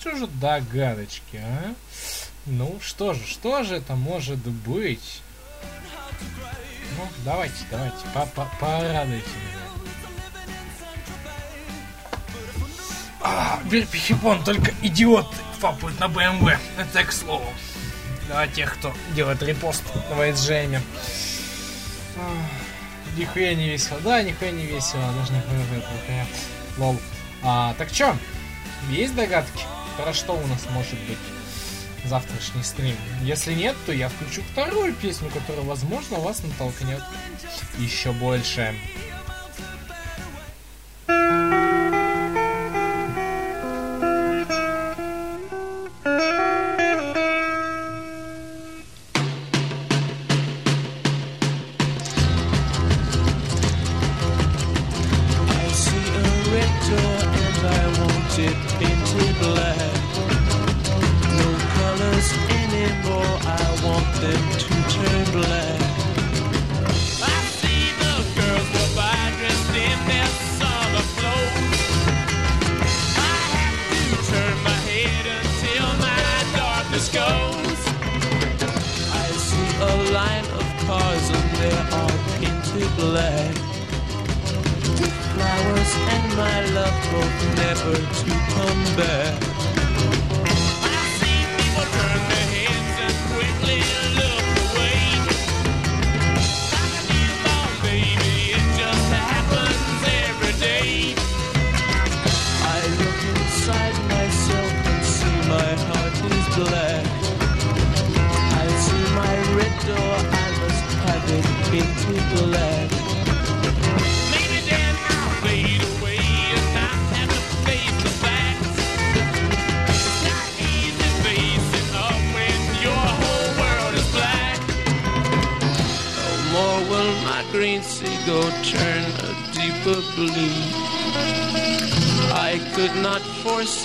что же догадочки, а? Ну что же это может быть? Ну, давайте, давайте, порадуйте меня. Бери Пихипон, только идиот фапует на БМВ. Это к слову. Для тех, кто делает репост в Гайджине. Нихуя не весело, да, нихуя не весело. Даже нихуя это. Лол. Так чё? Есть догадки? Про что у нас может быть завтрашний стрим? Если нет, то я включу вторую песню, которая, возможно, вас натолкнет еще больше.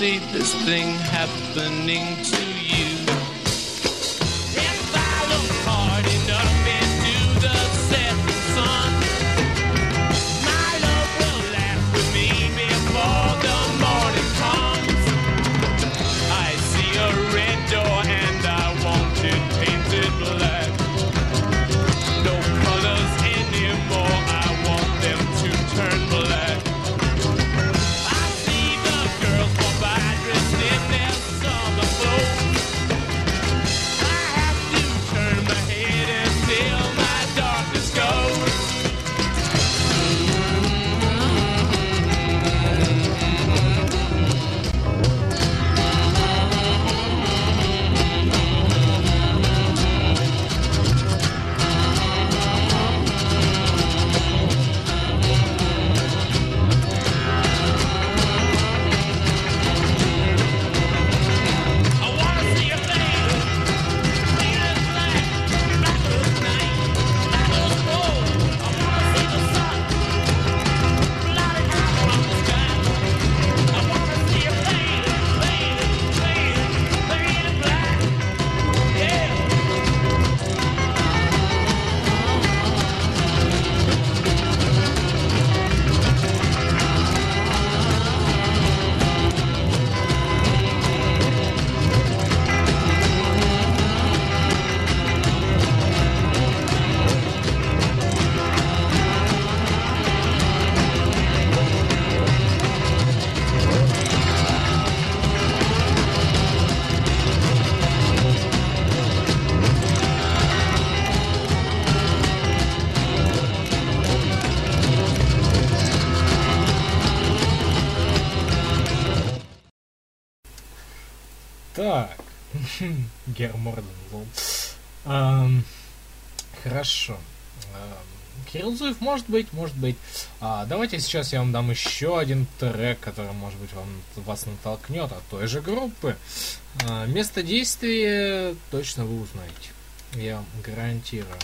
See this thing happening to you. If I look hard enough into the setting sun, my love will laugh with me before the morning comes. I see a red door and I want it painted black. No colors anymore, I want them to turn black. Герморден был. Хорошо. Кирилл Зуев, может быть. Давайте сейчас я вам дам еще один трек, который, может быть, вас натолкнет от той же группы. Место действия точно вы узнаете. Я вам гарантирую.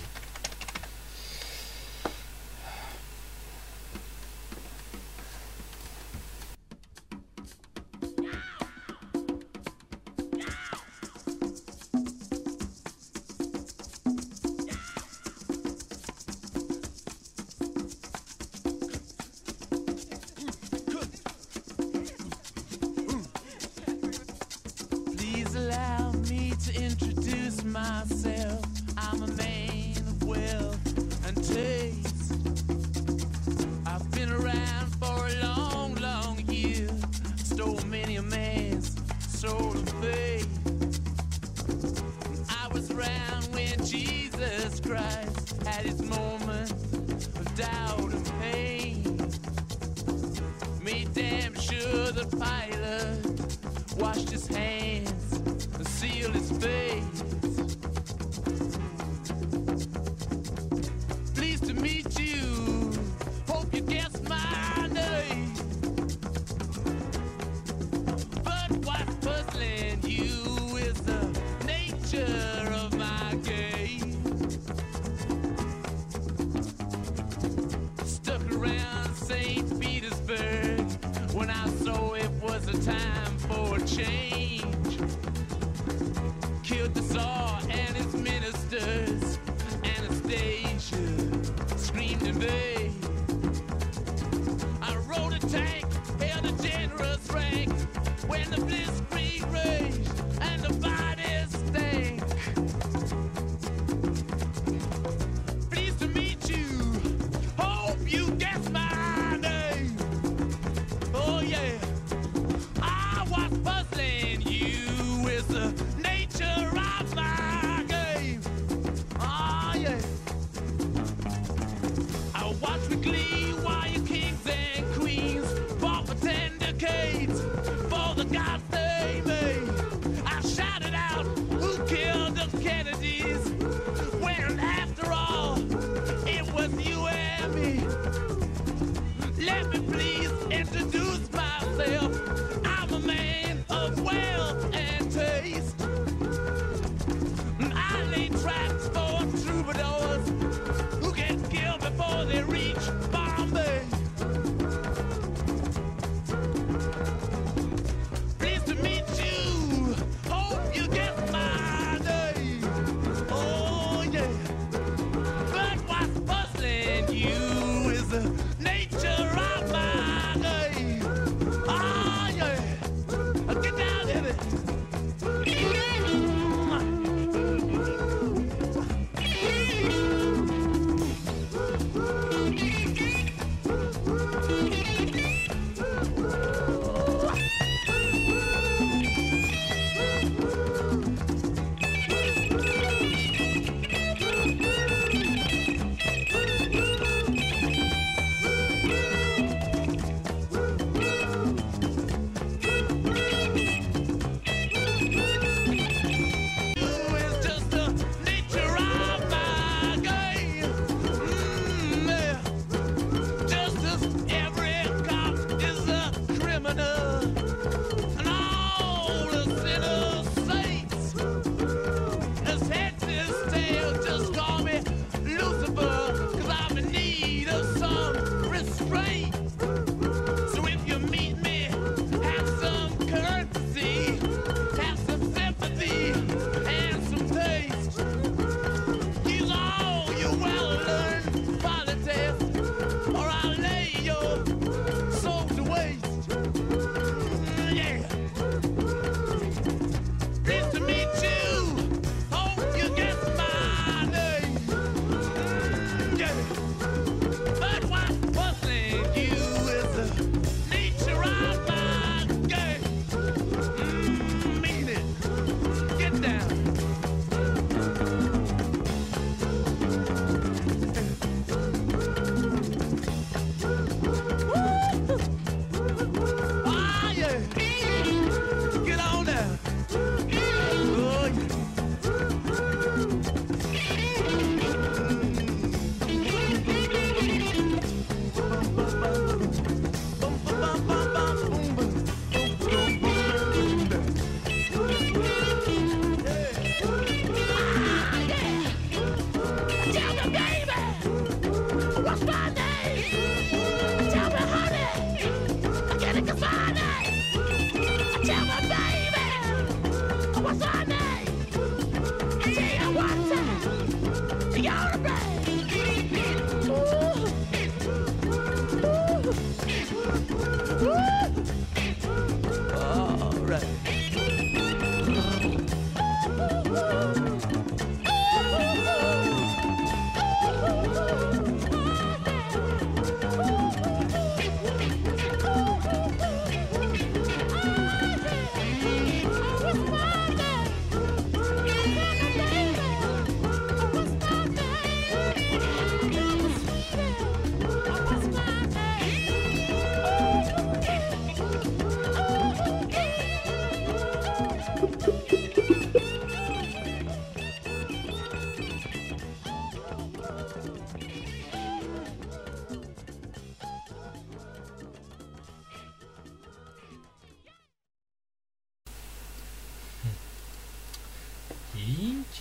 myself. I'm a man of wealth and taste. I've been around for a long, long year. Stole many a man's soul of faith. I was around when Jesus Christ had his moment of doubt and pain. Made damn sure the pilot washed his hands and sealed his face. Time for a change. Killed the Tsar and his ministers. Anastasia screamed in vain. I rode a tank, held a generous rank. When the blitzkrieg raged and the bodies stank. Pleased to meet you. Hope you guess my name. Oh yeah. All right.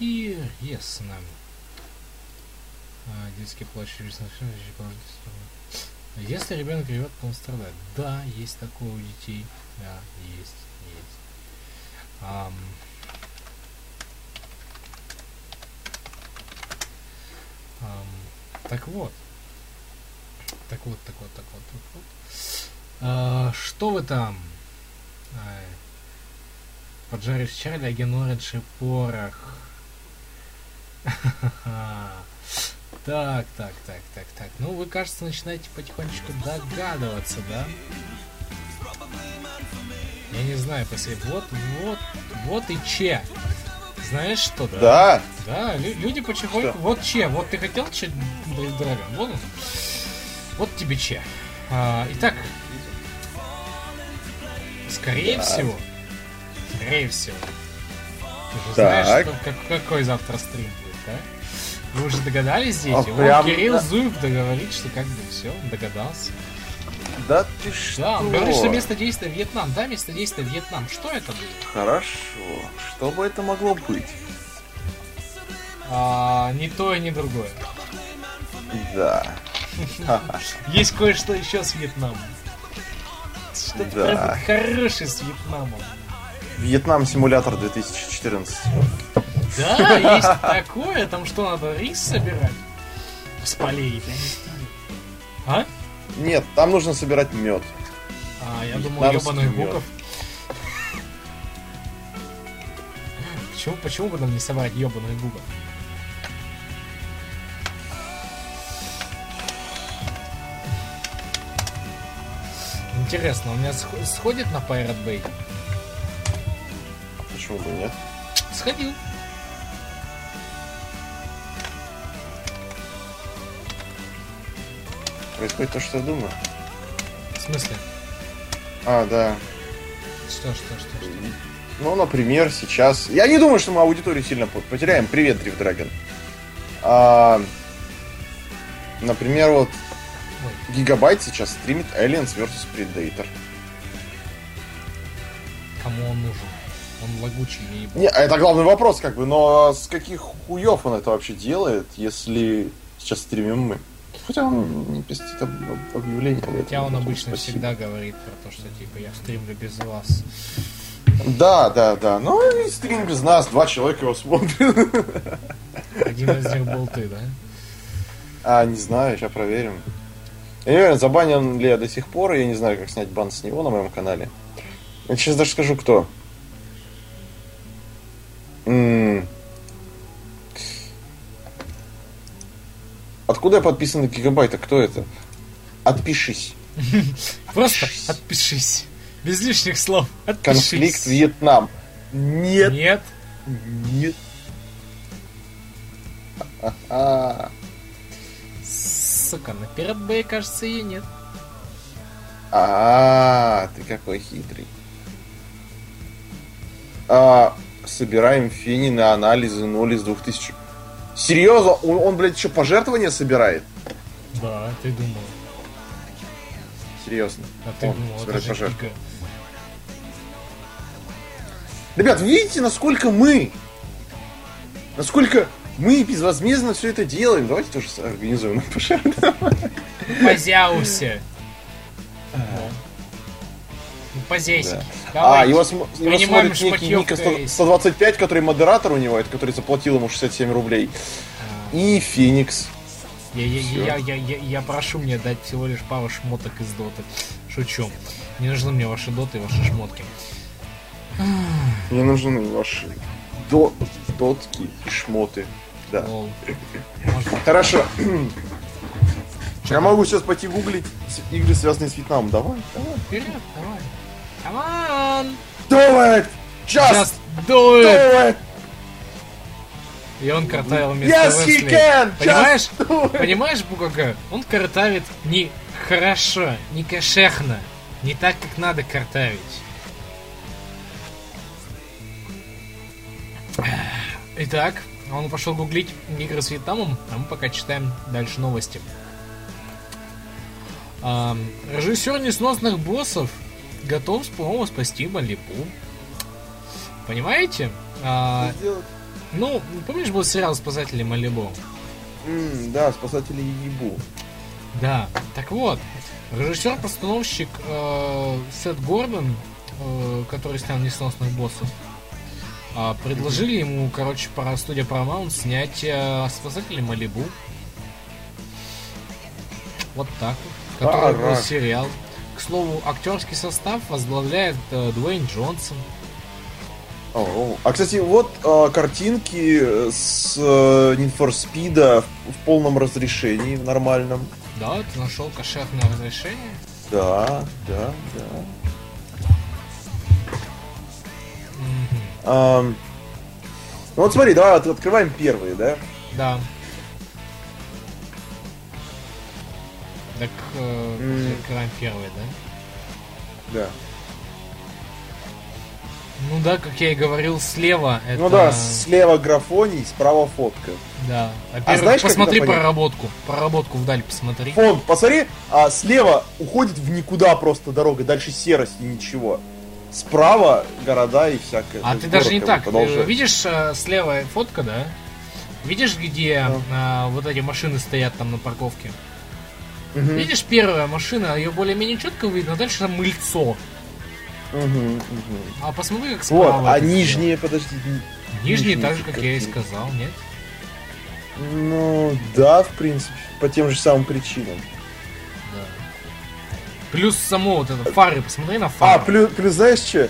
диски. Ясно. Диски плачут. Если ребенок ревет, то он страдает. Да, есть такое у детей. Да, есть, есть. Так вот. Что вы там? Поджаришь Чарли, Агеноридж и порох. Так. Ну, вы, кажется, начинаете потихонечку догадываться, да? Я не знаю, после... Вот и че. Знаешь что, да? Да. Да, люди потихоньку... Что? Вот че. Вот ты хотел че, Драгон? Вот он. Вот тебе че. Итак. Скорее всего. Ты же знаешь, что, какой завтра стрим будет, да? Вы уже догадались, дети? Кирилл Зуев договорит, что как бы все, он догадался. Да ты что? Да, он говорит, что место действия Вьетнам. Да, место действия Вьетнам. Что это будет? Хорошо. Что бы это могло быть? Ни то и ни другое. Да. Есть кое-что еще с Вьетнамом. Что-то прям хорошее с Вьетнамом. Вьетнам-симулятор 2014. Да, есть такое, там что, надо рис собирать? С полей. А? Нет, там нужно собирать мед. А, я думал, ебаный Гуков. Почему бы нам не собрать ебаный Гуков? Интересно, у меня сходит на Pirate Bay? Почему бы нет? Сходил. Происходит то, что я думаю. В смысле? А, да. Что? Ну, например, сейчас... Я не думаю, что мы аудиторию сильно потеряем. Привет, Дрифт Драгон. Например, вот... Ой. Гигабайт сейчас стримит Aliens vs Predator. Кому он нужен? Он лагучий, не, это главный вопрос, как бы, но с каких хуев он это вообще делает, если сейчас стримим мы? Хотя он не пиздит объявление. Хотя он обычно всегда говорит про то, что типа я стримлю без вас. Да. Ну и стрим без нас, 2 человека его смотрят. Один из них был ты, да? Не знаю, сейчас проверим. Я не уверен, забанен ли я до сих пор, я не знаю, как снять бан с него на моем канале. Я сейчас даже скажу, кто. Откуда я подписан на Гигабайта? Кто это? Отпишись. Просто отпишись. Без лишних слов. Отпишись. Конфликт Вьетнам. Нет. Сука, на Pirate Bay, кажется, ее нет. Ты какой хитрый. Собираем фини на анализы 0 из 2000. Серьезно? Он, блядь, еще пожертвования собирает? Да, ты думал. Серьезно. Ты думал, собирает пожертвования. Ребят, видите, насколько мы безвозмездно все это делаем? Давайте тоже организуем пожертвования. Позяуся. Позейся. Его смотрит некий Ника 125, который модератор у него, это который заплатил ему 67 рублей. И Феникс. Я прошу мне дать всего лишь пару шмоток из доты. Шучу. Не нужны мне ваши доты и ваши шмотки. Мне нужны ваши дотки и шмоты. Да. Хорошо. Я могу сейчас пойти гуглить игры, связанные с Вьетнамом. Давай. Вперед, давай. Come on! Do it! Just do it! Do it! И он картавил вместо Весли. Yes, he can! Понимаешь, Бугага? Он картавит не хорошо, не кошерно, не так, как надо картавить. Итак, он пошел гуглить игры с Вьетнамом, а мы пока читаем дальше новости. Режиссер несносных боссов готов, по-моему, спасти Малибу. Понимаете? Ну, помнишь, был сериал «Спасатели Малибу»? Да, «Спасатели Ебу». Да, так вот, режиссер-постановщик Сет Гордон, который снял «Несносных боссов», предложили ему, короче, студия Paramount снять «Спасатели Малибу». Вот так вот, который был сериал. К слову, актерский состав возглавляет Дуэйн Джонсон. А, кстати, вот картинки с Need for Speed в полном разрешении, в нормальном. Да, ты нашел кошерное разрешение? Да. Mm-hmm. Ну вот смотри, давай открываем первые, да? Да. Так, открываем первые, да? Да. Ну да, как я и говорил, слева это... Ну да, слева графоний, справа фотка. Да. А знаешь, посмотри проработку. Проработку вдаль посмотри. Фон, посмотри, а слева уходит в никуда просто дорога, дальше серость и ничего. Справа города и всякое. А ты даже не так, ты видишь слева фотка, да? Видишь, где вот эти машины стоят там на парковке? Угу. Видишь, первая машина, ее более-менее четко видно, а дальше там мыльцо. Угу. А посмотри, как справа. Вот, а нижние, подожди. Нижние так же, как я и сказал, нет? Ну, да, в принципе, по тем же самым причинам. Да. Плюс само вот это, фары, посмотри на фары. А, плюс знаешь что?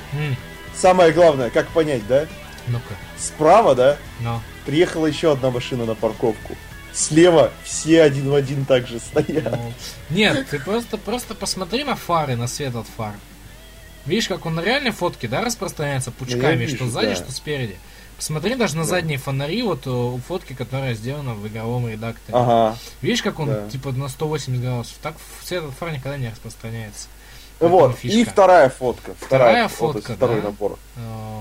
Самое главное, как понять, да? Ну-ка. Справа, да? Но. Приехала еще одна машина на парковку. Слева все один в один так же стоят. Ну, нет, ты просто посмотри на фары, на свет от фар. Видишь, как он на реальной фотке, да, распространяется пучками, вижу, что сзади, да, что спереди. Посмотри даже на задние фонари, вот у фотки, которая сделана в игровом редакторе. Ага. Видишь, как он, типа, на 180 градусов. Так свет от фар никогда не распространяется. Вот, и вторая фотка. Вторая фотка, да? Второй набор.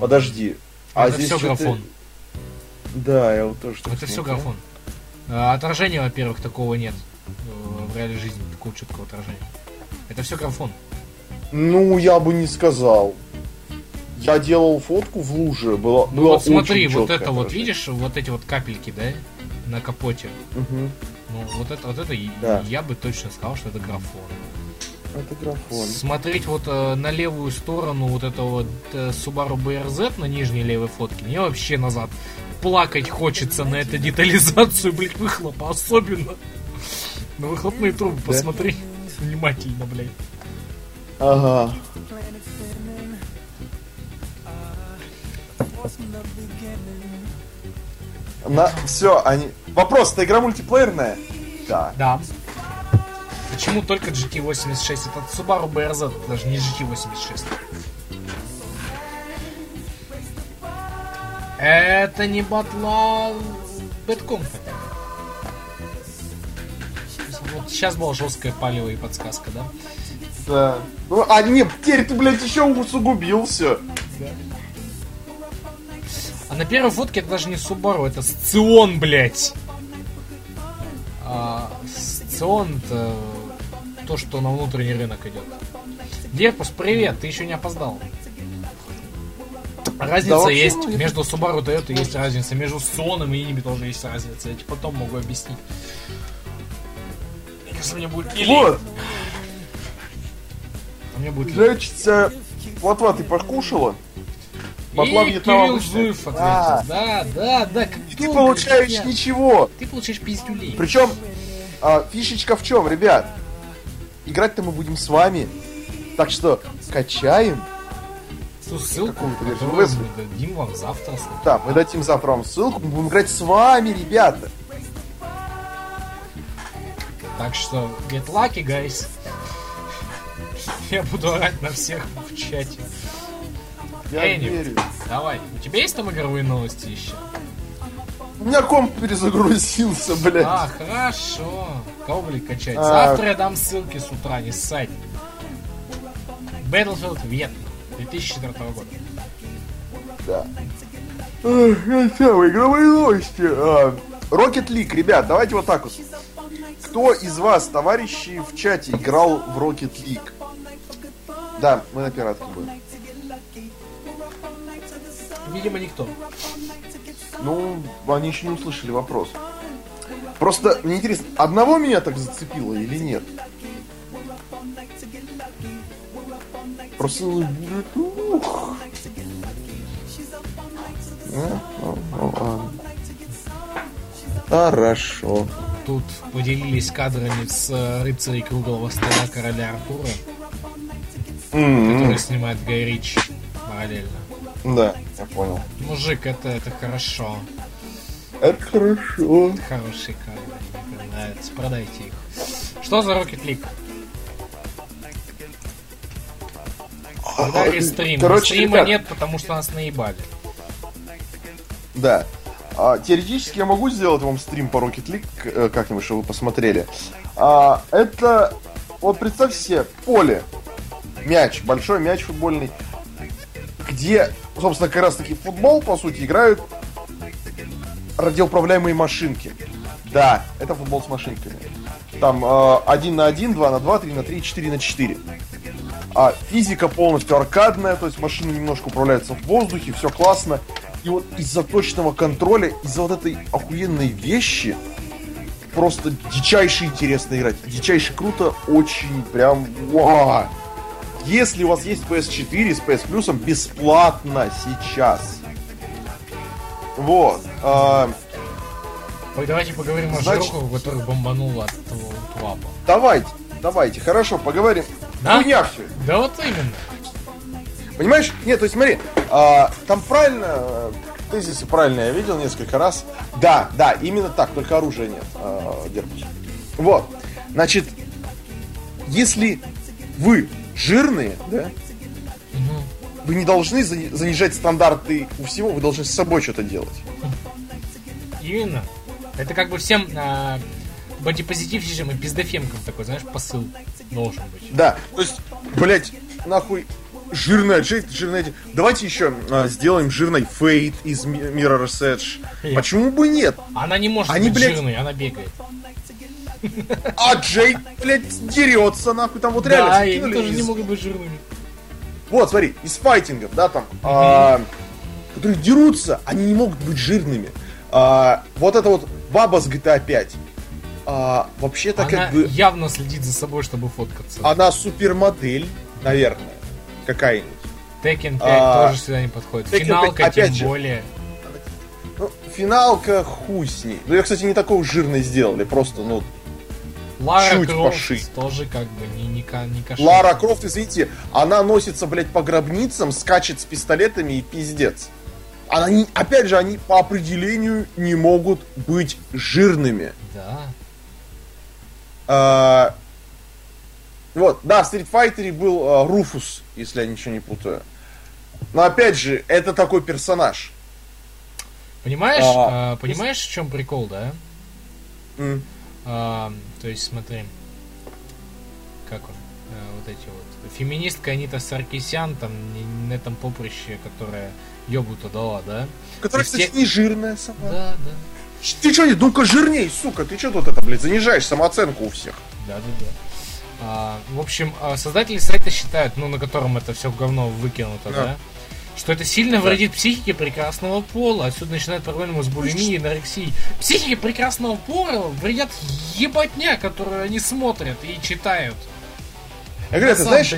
Подожди. А это здесь все графон. Да, я вот тоже что-то это смотрел. Все графон. Отражения, во-первых, такого нет. В реальной жизни такого четкого отражения. Это все графон. Ну, я бы не сказал. Я делал фотку в луже, было, ну, было вот очень смотри, четко. Вот это отражение. Вот видишь, вот эти вот капельки, да, на капоте. Угу. Ну, вот это да. Я бы точно сказал, что это графон. Это графон. Смотреть вот на левую сторону вот этого вот Subaru BRZ на нижней левой фотке, мне вообще назад плакать хочется на эту детализацию, блядь, выхлопа особенно. На выхлопные трубы посмотри внимательно, блядь. Ага. Все, они... Вопрос-то, игра мультиплеерная? Да. Да. Почему только GT86? Это от Subaru BRZ, это даже не GT86. Это не батла... Bad Company. Вот сейчас была жесткая палево и подсказка, да? Да. Ну, а нет, теперь ты, блядь, еще усугубился. Да. А на первой фотке это даже не Subaru, это Сцион, блядь. Сцион это то, что на внутренний рынок идет. Дерпус, привет, ты еще не опоздал. Разница есть. Между Subaru и Toyota есть разница. Между Сционом и ними тоже есть разница. Я тебе потом могу объяснить. Если мне будет... Вот! Значит, Латва, ты покушала? Батла и Кирилл Зуев ответил. Да. И ты получаешь ничего. Ты получаешь пиздюлей. Причем, фишечка в чем, ребят? Играть-то мы будем с вами. Так что, качаем. Ссылку мы дадим вам завтра. Да, мы дадим завтра вам ссылку. Мы будем играть с вами, ребята. Так что, get lucky, guys. Я буду орать на всех в чате. Я верю. Давай, у тебя есть там игровые новости еще? У меня комп перезагрузился, блядь. А, хорошо. Кого, блядь, качать? Завтра я дам ссылки с утра, не ссать. Battlefield Vietnam 2004 года. Да. Игровые новости. Rocket League, ребят, давайте вот так вот. Кто из вас, товарищи, в чате играл в Rocket League? Да, мы на пиратке были. Видимо, никто. Ну, они еще не услышали вопрос. Просто, мне интересно, одного меня так зацепило или нет? Просто... Хорошо. Тут поделились кадрами с рыцарей круглого стола короля Артура, который снимает Гай Ричи параллельно. Да, я понял. Мужик, это хорошо. Это хорошо. Это хорошие кадры, мне нравится. Продайте их. Что за Rocket League? Дали стрим. Короче, стрима ребят... нет, потому что нас наебали. Да. Теоретически я могу сделать вам стрим по Rocket League как-нибудь, чтобы вы посмотрели. Это... Вот представьте себе поле. Мяч. Большой мяч футбольный. Где, собственно, как раз таки футбол, по сути, играют радиоуправляемые машинки. Да, это футбол с машинками. Там 1 на 1, 2 на 2, 3 на 3, 4 на 4. А физика полностью аркадная, то есть машины немножко управляются в воздухе, все классно. И вот из-за точного контроля, из-за вот этой охуенной вещи просто дичайше интересно играть. Дичайше круто, очень прям... Уа! Если у вас есть PS4 с PS Plus, бесплатно сейчас. Вот. Ой, давайте поговорим о жирках, которых бомбануло от этого лапа. Давайте, хорошо, поговорим. Да? Хуйня все. Да вот именно. Понимаешь? Нет, то есть смотри, там правильно, тезисы правильно я видел несколько раз. Да, именно так, только оружия нет. Вот, значит, если вы жирные, да, вы не должны занижать стандарты у всего, вы должны с собой что-то делать. Именно. Это как бы всем... бодипозитивщикам и пиздофемкам такой, знаешь, посыл должен быть. Да, то есть, блять, нахуй, жирная... Давайте еще сделаем жирной Фейт из Mirror's Edge. Почему бы нет? Она не может быть жирной, она бегает. А Джейд, блять, дерется, нахуй, там вот реально... Да, они тоже не могут быть жирными. Вот, смотри, из файтингов, да, там, которые дерутся, они не могут быть жирными. Вот это вот баба с GTA 5. Вообще-то она как бы... явно следит за собой, чтобы фоткаться. Она супермодель, наверное, какая-нибудь. Tekken 5 тоже сюда не подходит. Финалка 5, тем более. Ну, финалка хуй с ней. Ну, я, кстати, не такого жирной сделали, просто, ну, Лара чуть Крофт пошить. Тоже как бы не кошель. Лара Крофт, извините, она носится, блядь, по гробницам, скачет с пистолетами и пиздец. Она не... Опять же, они по определению не могут быть жирными. Да. Вот, да, в Street Fighter был Руфус, если я ничего не путаю. Но опять же, это такой персонаж. Понимаешь, понимаешь, в чем прикол, да? То есть, смотри, как он, вот эти вот феминистка Анита Саркисян там на этом поприще, которая ёбу-то дала, да? Которая, кстати, не жирная сама. Да, да. Ты что, ну-ка жирней, сука, ты что тут это, блядь, занижаешь самооценку у всех? Да. В общем, создатели сайта считают, ну, на котором это все говно выкинуто, да? Что это сильно вредит психике прекрасного пола. Отсюда начинают проблемы с булимией и анорексией. Психике прекрасного пола вредят ебатня, которую они смотрят и читают. Я говорю, ты знаешь,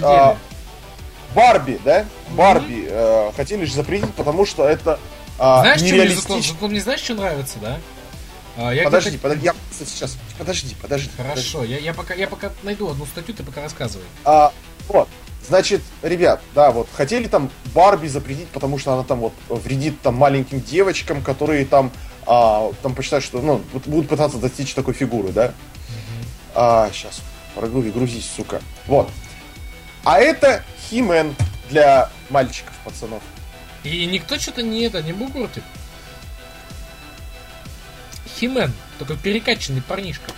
Барби, да? Барби хотели же запретить, потому что это... Знаешь, что мне зато мне знаешь, что нравится, да? Подожди, я, кстати, сейчас... Подожди. Хорошо, подожди. Я пока найду одну статью, ты пока рассказывай. Вот, значит, ребят, да, вот, хотели там Барби запретить, потому что она там вот вредит там маленьким девочкам, которые там посчитают, что, ну, будут пытаться достичь такой фигуры, да? Сейчас, прогули, грузись, сука. Вот. А это He-Man для мальчиков, пацанов. И никто что-то не бугуртит. Химен, такой перекачанный парнишка.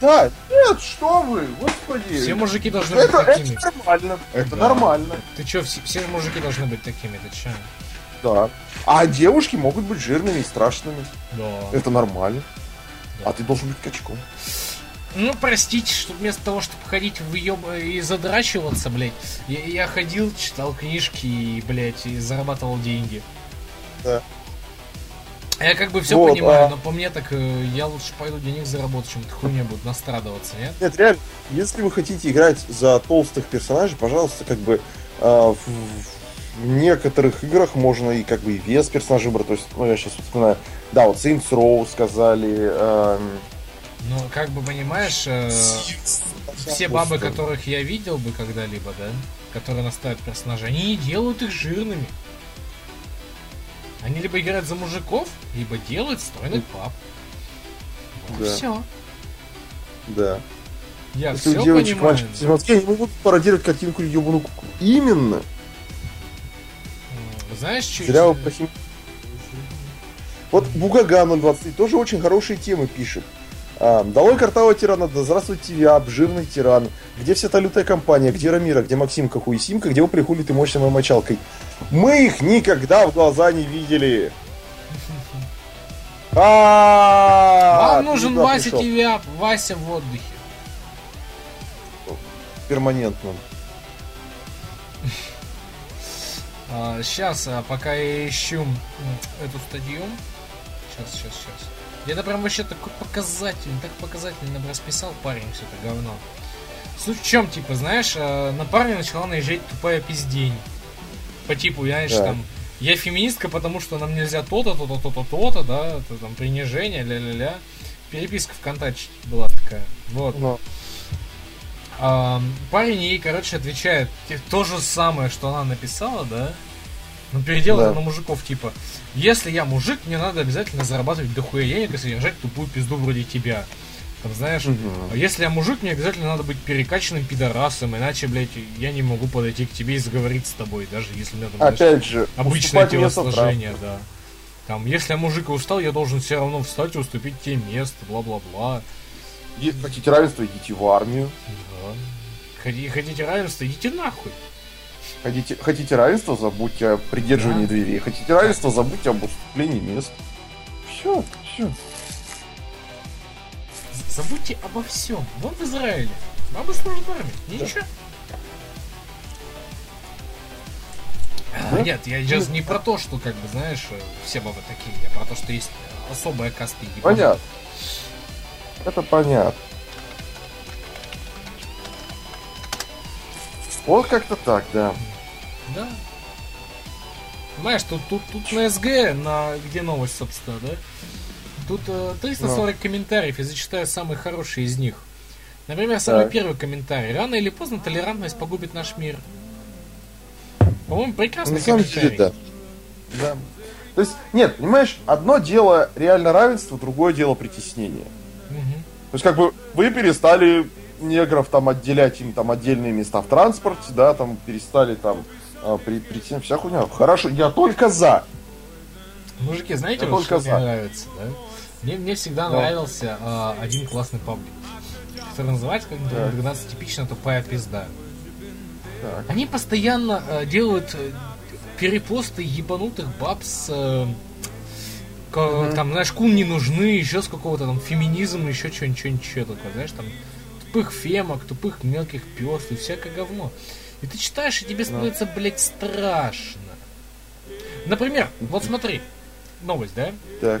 Да, нет, что вы, господи. Все мужики должны быть такими. Это нормально, нормально. Ты чё, все мужики должны быть такими, ты чё? Да, а девушки могут быть жирными и страшными. Да. Это нормально. Да. А ты должен быть качком. Ну, простите, что вместо того, чтобы ходить в и задрачиваться, блядь, я ходил, читал книжки и, блядь, и зарабатывал деньги. Да. Я как бы все вот, понимаю, но по мне так я лучше пойду денег заработать, чем-то хуйня будет настрадываться, нет? Нет, реально, если вы хотите играть за толстых персонажей, пожалуйста, как бы в некоторых играх можно и как бы и вес персонажа выбрать, то есть, ну, я сейчас вспоминаю, да, вот Saints Row сказали... Ну, как бы, понимаешь, все бабы, которых я видел бы когда-либо, да, которые наставят персонажей, они не делают их жирными. Они либо играют за мужиков, либо делают стройных баб. Вот да. Все. Да. Я если все девочек, понимаю. Мальчик, они могут пародировать картинку ебаную куклу. Именно. Знаешь, что еще? Вот Бугаган 23 тоже очень хорошие темы пишет. Долой картавого тирана, да здравствуй тебе, обжирный тиран. Где вся та лютая компания, где Рамира, где Максимка, хуесимка, где вы прихулите мощной мочалкой. Мы их никогда в глаза не видели. Вам нужен Вася Тивиап, Вася в отдыхе. Перманентно. Сейчас, пока я ищу эту статью. Сейчас. Это прям вообще такой показательный, так показательно расписал парень все это говно. Суть в чем, типа, знаешь, на парня начала наезжать тупая пиздень. По типу, знаешь, да. Там, я феминистка, потому что нам нельзя то-то, то-то, то-то, то-то, да, это там принижение, ля-ля-ля. Переписка ВКонтакте была такая, вот. Но. Парень ей, короче, отвечает то же самое, что она написала, да. Он переделал да. На мужиков, типа, если я мужик, мне надо обязательно зарабатывать дохуя денег и содержать тупую пизду вроде тебя. Там, знаешь, если я мужик, мне обязательно надо быть перекачанным пидорасом, иначе, блядь, я не могу подойти к тебе и заговорить с тобой, даже если у меня там, знаешь, опять же, обычное телосложение, да. Там, если я мужик и устал, я должен все равно встать и уступить тебе место, бла-бла-бла. Если хотите равенство, идите в армию. Да. Хотите равенство, идите нахуй. Хотите равенство, забудьте о придерживании дверей. Хотите равенство, забудьте об уступлении мест. Все. Забудьте обо всем. Вон в Израиле. Бабы служат в армии. Ничего. Да. Нет, я сейчас не про то, что, как бы, знаешь, все бабы такие. Я про то, что есть особая каста. Понятно. Это понятно. Вот как-то так, да. Да. Понимаешь, тут на СГ, на где новость, собственно, да? Тут 340 комментариев, я зачитаю самые хорошие из них. Например, самый первый комментарий. Рано или поздно толерантность погубит наш мир. По-моему, прекрасный комментарий. Да. То есть, нет, понимаешь, одно дело реально равенство, другое дело притеснение. То есть, как бы, вы перестали... негров там отделять им там отдельные места в транспорте, да, там перестали там прийти, вся хуйня. Хорошо, я только за. Мужики, знаете, вот что мне нравится, да? Мне всегда нравился один классный паблик, который называется, как бы, у нас типично тупая пизда. Так. Они постоянно делают перепосты ебанутых баб с... Там, знаешь, кун не нужны, еще с какого-то там феминизма, еще что-нибудь такое, знаешь, там... тупых фемок, тупых мелких пёс и всякое говно. И ты читаешь, и тебе становится, блядь, страшно. Например, вот смотри, новость, да? Так.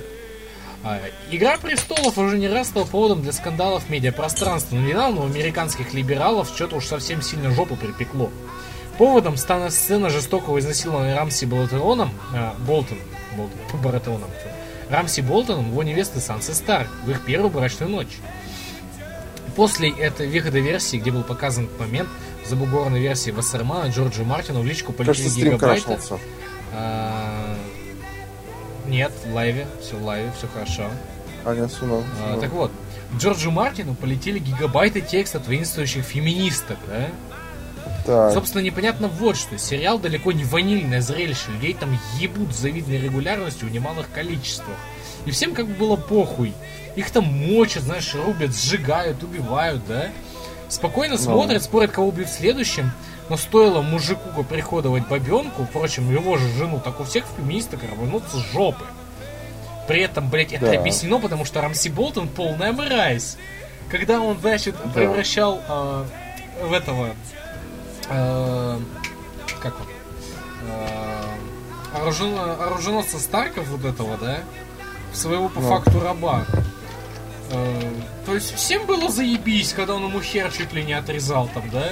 Игра престолов уже не раз стала поводом для скандалов медиапространства. Но недавно у американских либералов что-то уж совсем сильно жопу припекло. Поводом стала сцена жестокого изнасилования Рамси Болтоном, Рамси Болтоном, его невесты Сансы Старк в их первую брачную ночь. После этой выхода версии, где был показан момент забугорной версии Вассермана Джорджу Мартину в личку полетели Гигабайта. Нет, в лайве, все хорошо. Так вот, Джорджу Мартину полетели гигабайты текста от воинствующих феминисток, да? Так. Собственно, непонятно вот что. Сериал далеко не ванильное зрелище. Людей там ебут с завидной регулярностью в немалых количествах. И всем как бы было похуй. Их там мочат, знаешь, рубят, сжигают, убивают, да? Спокойно смотрят, спорят, кого убьют следующим. Но стоило мужику приходовать бабенку, впрочем, его же жену, так у всех феминисток рванутся с жопы. При этом, блять, это объяснено, потому что Рамси Болтон полная мразь. Когда он, значит, превращал в этого... как он? Оруженосца Старков вот этого, да? своего по факту раба. То есть всем было заебись, когда он ему хер чуть ли не отрезал там, да?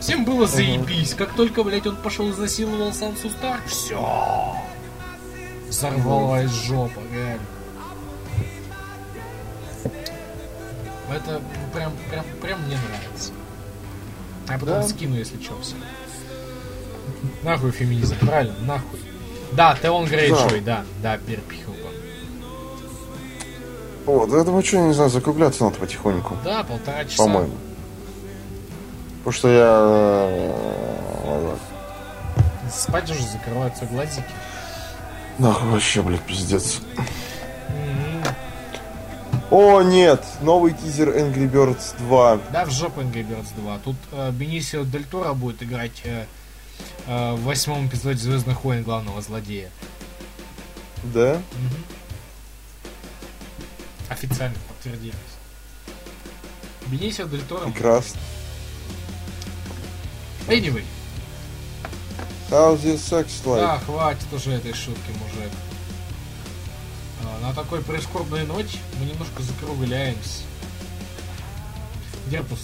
Всем было заебись. Как только, блядь, он пошел изнасиловал Сансу Старк, все, взорвалась жопа, реально. Это прям мне нравится. А потом скину, если чё, все. Нахуй феминизм, правильно, нахуй. Да, Теон Грейджой, да, перепихал бы. О, да я думаю, что, не знаю, закругляться надо потихоньку. Да, 1,5 часа. По-моему. Потому что я... Спать уже закрываются глазики. Нахуй вообще, блядь, пиздец. О, нет! Новый тизер Angry Birds 2. Да, в жопу Angry Birds 2. Тут Бенисио Дель Торо будет играть в 8-м эпизоде «Звездных войн» главного злодея. Да? Угу. Официально подтвердилось. Бенисио Дель Торо. Прекрасно. Anyway. How's your sex life? Да, хватит уже этой шутки, мужик. На такой прискорбной ноте мы немножко закругляемся. Дерпус,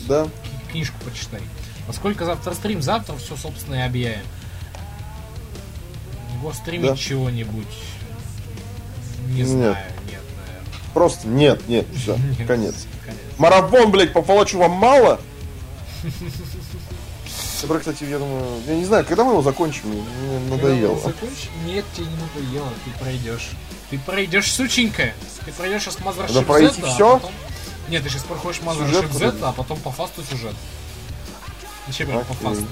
книжку почитай. Поскольку завтра стрим, завтра все, собственно, и объявим. Его стримить чего-нибудь. Не знаю, нет, наверное. Просто нет, все, конец. Марафон, блядь, пополочу вам мало? Собрать, кстати, я думаю, я не знаю, когда мы его закончим, мне надоело. Нет, тебе не надоело, ты пройдешь. Ты пройдешь, сученька! Ты пройдешь сейчас Мазершип Зета, пройти все? А потом... Нет, ты сейчас проходишь Мазершип Зета, а потом по фасту сюжет. Зачем по фасту?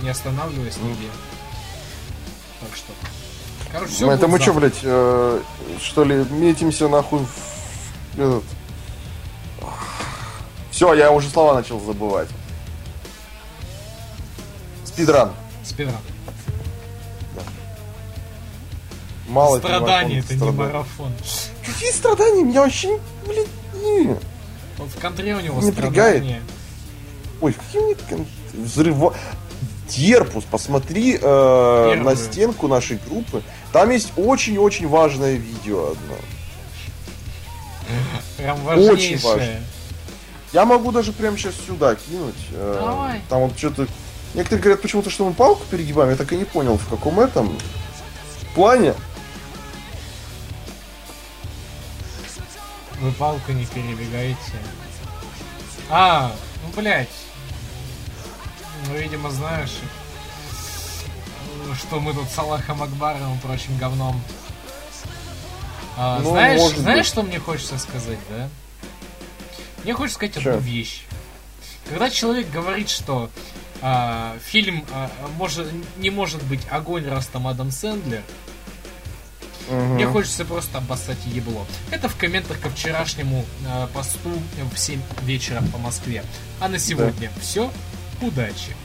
Не останавливаясь нигде. Так что... Короче, все будет завтра. Мы что, блядь, что ли, метимся нахуй в... Этот... Все, я уже слова начал забывать. Спидран. Мало страдания, это не марафон. Какие страдания? Меня вообще, блин, не... Вот в контре у него не страдания. Напрягает. Ой, какие мне взрыва... Дерпус, посмотри на стенку нашей группы. Там есть очень-очень важное видео одно. Прям важнейшее. Очень важное. Я могу даже прямо сейчас сюда кинуть. Давай. Там вот что-то... Некоторые говорят почему-то, что мы палку перегибаем. Я так и не понял, в каком этом плане. Вы палку не перебегаете. А, ну блять. Ну, видимо, знаешь, что мы тут с Аллахом Акбаром и прочим говном. А, ну, знаешь, что мне хочется сказать, да? Мне хочется сказать одну вещь. Когда человек говорит, что фильм не может быть огонь, раз там Адам Сэндлер, мне хочется просто обоссать ебло. Это в комментах ко вчерашнему посту в 7 вечера по Москве. А на сегодня все. Удачи!